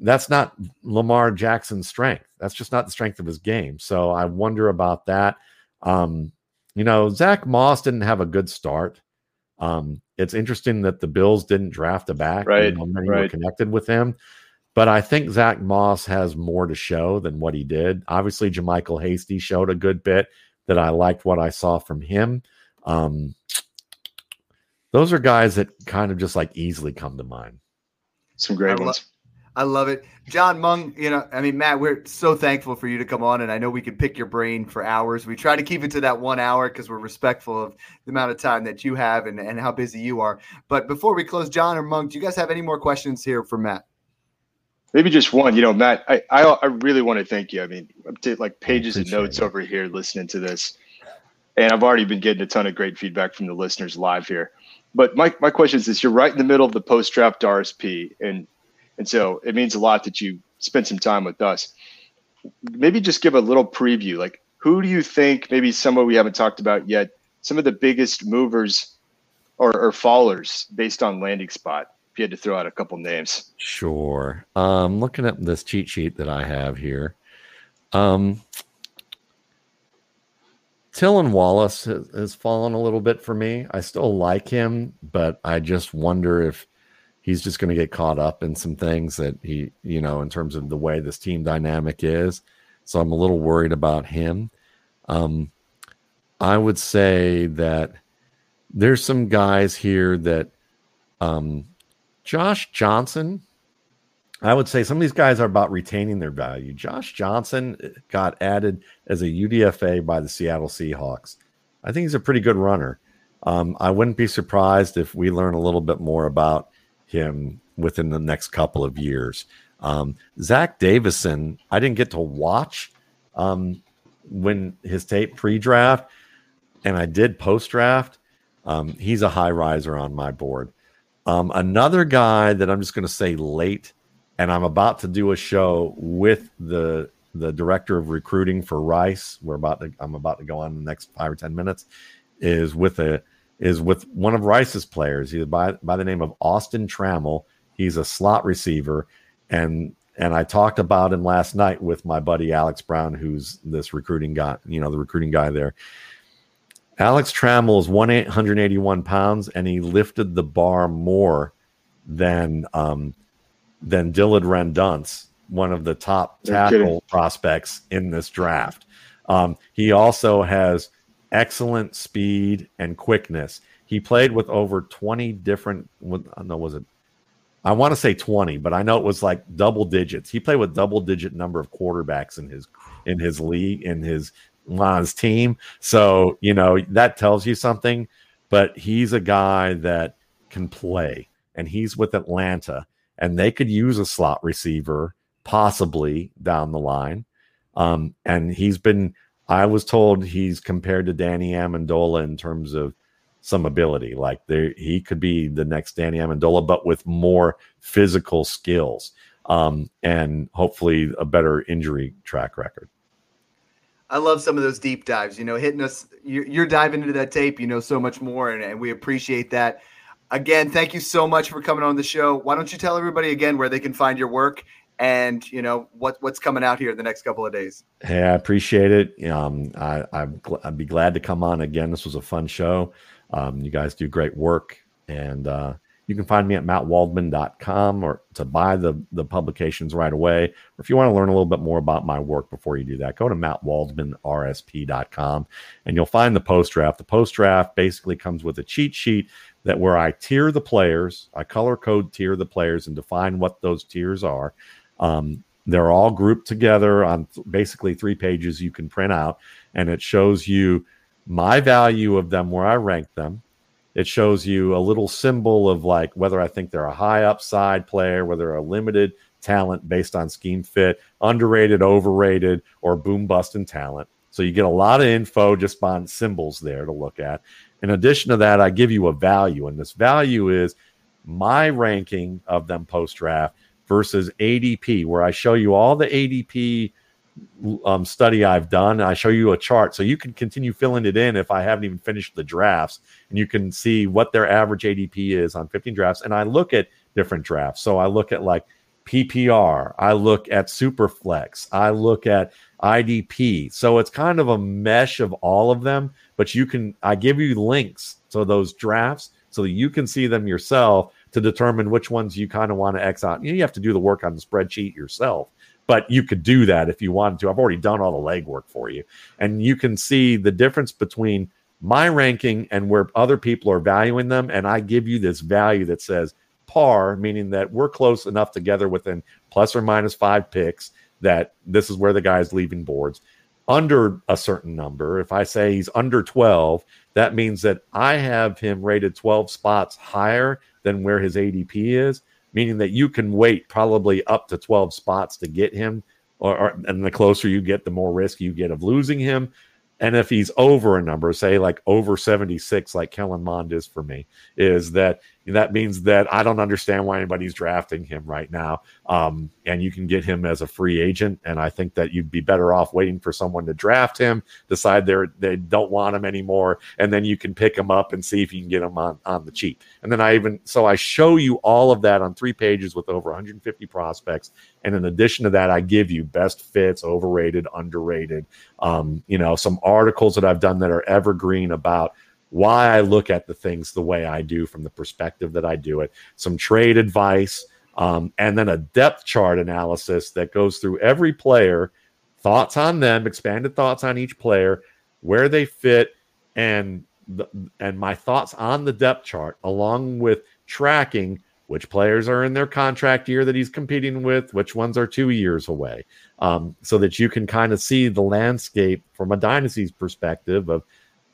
that's not Lamar Jackson's strength. That's just not the strength of his game. So I wonder about that. Um, you know, Zach Moss didn't have a good start. Um, it's interesting that the Bills didn't draft a back. Right, you know, many right. were connected with him, but I think Zach Moss has more to show than what he did. Obviously, Jermichael Hasty showed a good bit that I liked what I saw from him. Um, those are guys that kind of just like easily come to mind. Some great I ones. Lo- I love it. John Mung, you know, I mean, Matt, we're so thankful for you to come on, and I know we could pick your brain for hours. We try to keep it to that one hour because we're respectful of the amount of time that you have and, and how busy you are. But before we close, John or Mung, do you guys have any more questions here for Matt? Maybe just one. You know, Matt, I I, I really want to thank you. I mean, I'm t- like pages of notes over here listening to this, and I've already been getting a ton of great feedback from the listeners live here. But my, my question is this. You're right in the middle of the post-draft R S P, and And so it means a lot that you spent some time with us. Maybe just give a little preview. Like, who do you think, maybe someone we haven't talked about yet, some of the biggest movers or, or fallers based on landing spot, if you had to throw out a couple names? Sure. Um, looking at this cheat sheet that I have here, um, Tylan Wallace has, has fallen a little bit for me. I still like him, but I just wonder if he's just going to get caught up in some things that he, you know, in terms of the way this team dynamic is. So I'm a little worried about him. Um, I would say that there's some guys here that um, Josh Johnson, I would say some of these guys are about retaining their value. Josh Johnson got added as a U D F A by the Seattle Seahawks. I think he's a pretty good runner. Um, I wouldn't be surprised if we learn a little bit more about him within the next couple of years. Um, Zach Davison, I didn't get to watch um, when his tape pre-draft, and I did post-draft. Um, he's a high riser on my board. Um, another guy that I'm just going to say late, and I'm about to do a show with the the director of recruiting for Rice. We're about to, I'm about to go on in the next five or ten minutes. Is with a is with one of Rice's players. He's by, by the name of Austin Trammell. He's a slot receiver. And and I talked about him last night with my buddy Alex Brown, who's this recruiting guy, you know, the recruiting guy there. Alex Trammell is one hundred eighty-one pounds, and he lifted the bar more than um, than Dillard Rendunce, one of the top tackle prospects in this draft. Um, he also has excellent speed and quickness. He played with over twenty different, no, was it? I want to say twenty, but I know it was like double digits. He played with double digit number of quarterbacks in his in his league, in his Lon's team. So, you know, that tells you something, but he's a guy that can play, and he's with Atlanta, and they could use a slot receiver possibly down the line. Um, and he's been, I was told he's compared to Danny Amendola in terms of some ability. Like there, he could be the next Danny Amendola, but with more physical skills um, and hopefully a better injury track record. I love some of those deep dives, you know, hitting us. You're, you're diving into that tape, you know, so much more, and, and we appreciate that. Again, thank you so much for coming on the show. Why don't you tell everybody again where they can find your work and, you know, what what's coming out here in the next couple of days? Hey, I appreciate it. Um, I, I'm gl- I'd be glad to come on again. This was a fun show. Um, you guys do great work. And uh, you can find me at matt waldman dot com or to buy the, the publications right away. Or if you want to learn a little bit more about my work before you do that, go to matt waldman r s p dot com and you'll find the post-draft. The post-draft basically comes with a cheat sheet that where I tier the players, I color code tier the players and define what those tiers are. Um, they're all grouped together on th- basically three pages you can print out, and it shows you my value of them, where I rank them. It shows you a little symbol of like whether I think they're a high upside player, whether a limited talent based on scheme fit, underrated, overrated, or boom bust in talent. So you get a lot of info just on symbols there to look at. In addition to that, I give you a value, and this value is my ranking of them post-draft versus A D P, where I show you all the A D P um, study I've done. I show you a chart so you can continue filling it in if I haven't even finished the drafts, and you can see what their average A D P is on fifteen drafts. And I look at different drafts. So I look at like P P R. I look at Superflex. I look at I D P. So it's kind of a mesh of all of them, but you can, I give you links to those drafts so that you can see them yourself to determine which ones you kind of want to X out. You have to do the work on the spreadsheet yourself, but you could do that if you wanted to. I've already done all the legwork for you. And you can see the difference between my ranking and where other people are valuing them. And I give you this value that says par, meaning that we're close enough together within plus or minus five picks that this is where the guy's leaving boards. Under a certain number, if I say he's under twelve, that means that I have him rated twelve spots higher than where his A D P is, meaning that you can wait probably up to twelve spots to get him, or, or and the closer you get, the more risk you get of losing him. And if he's over a number, say like over seventy-six, like Kellen Mond is for me, is that that means that I don't understand why anybody's drafting him right now. Um, and you can get him as a free agent. And I think that you'd be better off waiting for someone to draft him, decide they're, they don't want him anymore. And then you can pick him up and see if you can get him on, on the cheap. And then I even, so I show you all of that on three pages with over one hundred fifty prospects. And in addition to that, I give you best fits, overrated, underrated, um, you know, some articles that I've done that are evergreen about why I look at the things the way I do from the perspective that I do it, some trade advice, um, and then a depth chart analysis that goes through every player, thoughts on them, expanded thoughts on each player, where they fit, and the, and my thoughts on the depth chart, along with tracking which players are in their contract year that he's competing with, which ones are two years away, um, so that you can kind of see the landscape from a dynasty's perspective of,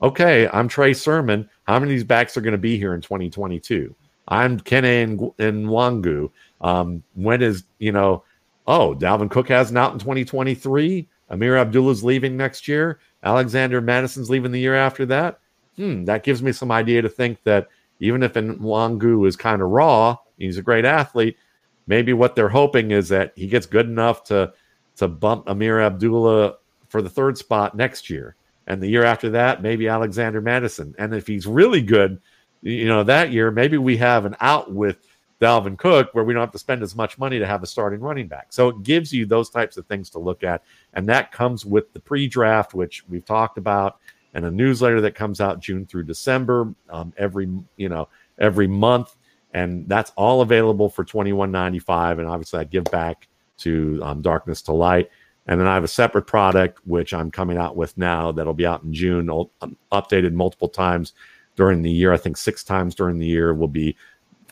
okay, I'm Trey Sermon. How many of these backs are going to be here in twenty twenty-two? I'm Kene Nwangu. Um, when is, you know, oh, Dalvin Cook has an out in twenty twenty-three. Amir Abdullah's leaving next year. Alexander Madison's leaving the year after that. Hmm, that gives me some idea to think that, even if Nwangu is kind of raw, he's a great athlete, maybe what they're hoping is that he gets good enough to, to bump Amir Abdullah for the third spot next year. And the year after that, maybe Alexander Madison. And if he's really good, you know, that year, maybe we have an out with Dalvin Cook where we don't have to spend as much money to have a starting running back. So it gives you those types of things to look at. And that comes with the pre-draft, which we've talked about, and a newsletter that comes out June through December, um, every, you know, every month. And that's all available for twenty-one ninety-five. And obviously I give back to um, Darkness to Light. And then I have a separate product, which I'm coming out with now. That'll be out in June, updated multiple times during the year. I think six times during the year will be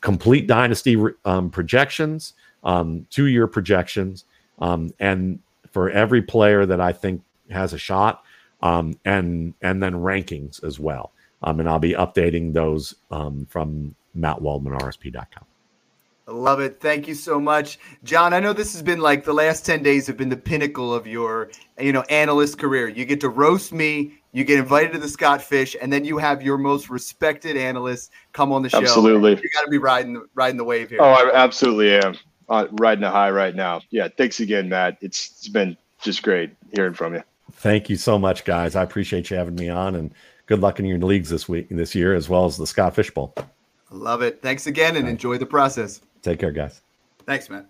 complete dynasty um, projections, um, two-year projections. Um, and for every player that I think has a shot, Um, and and then rankings as well. Um, and I'll be updating those um, from Matt Waldman R S P dot com. I love it. Thank you so much, John. I know this has been like the last ten days have been the pinnacle of your, you know, analyst career. You get to roast me, you get invited to the Scott Fish, and then you have your most respected analyst come on the show. Absolutely. You got to be riding, riding the wave here. Oh, I absolutely am. Uh, riding a high right now. Yeah. Thanks again, Matt. It's, it's been just great hearing from you. Thank you so much, guys. I appreciate you having me on, and good luck in your leagues this week, this year, as well as the Scott Fishbowl. Love it. Thanks again, and enjoy the process. Take care, guys. Thanks, man.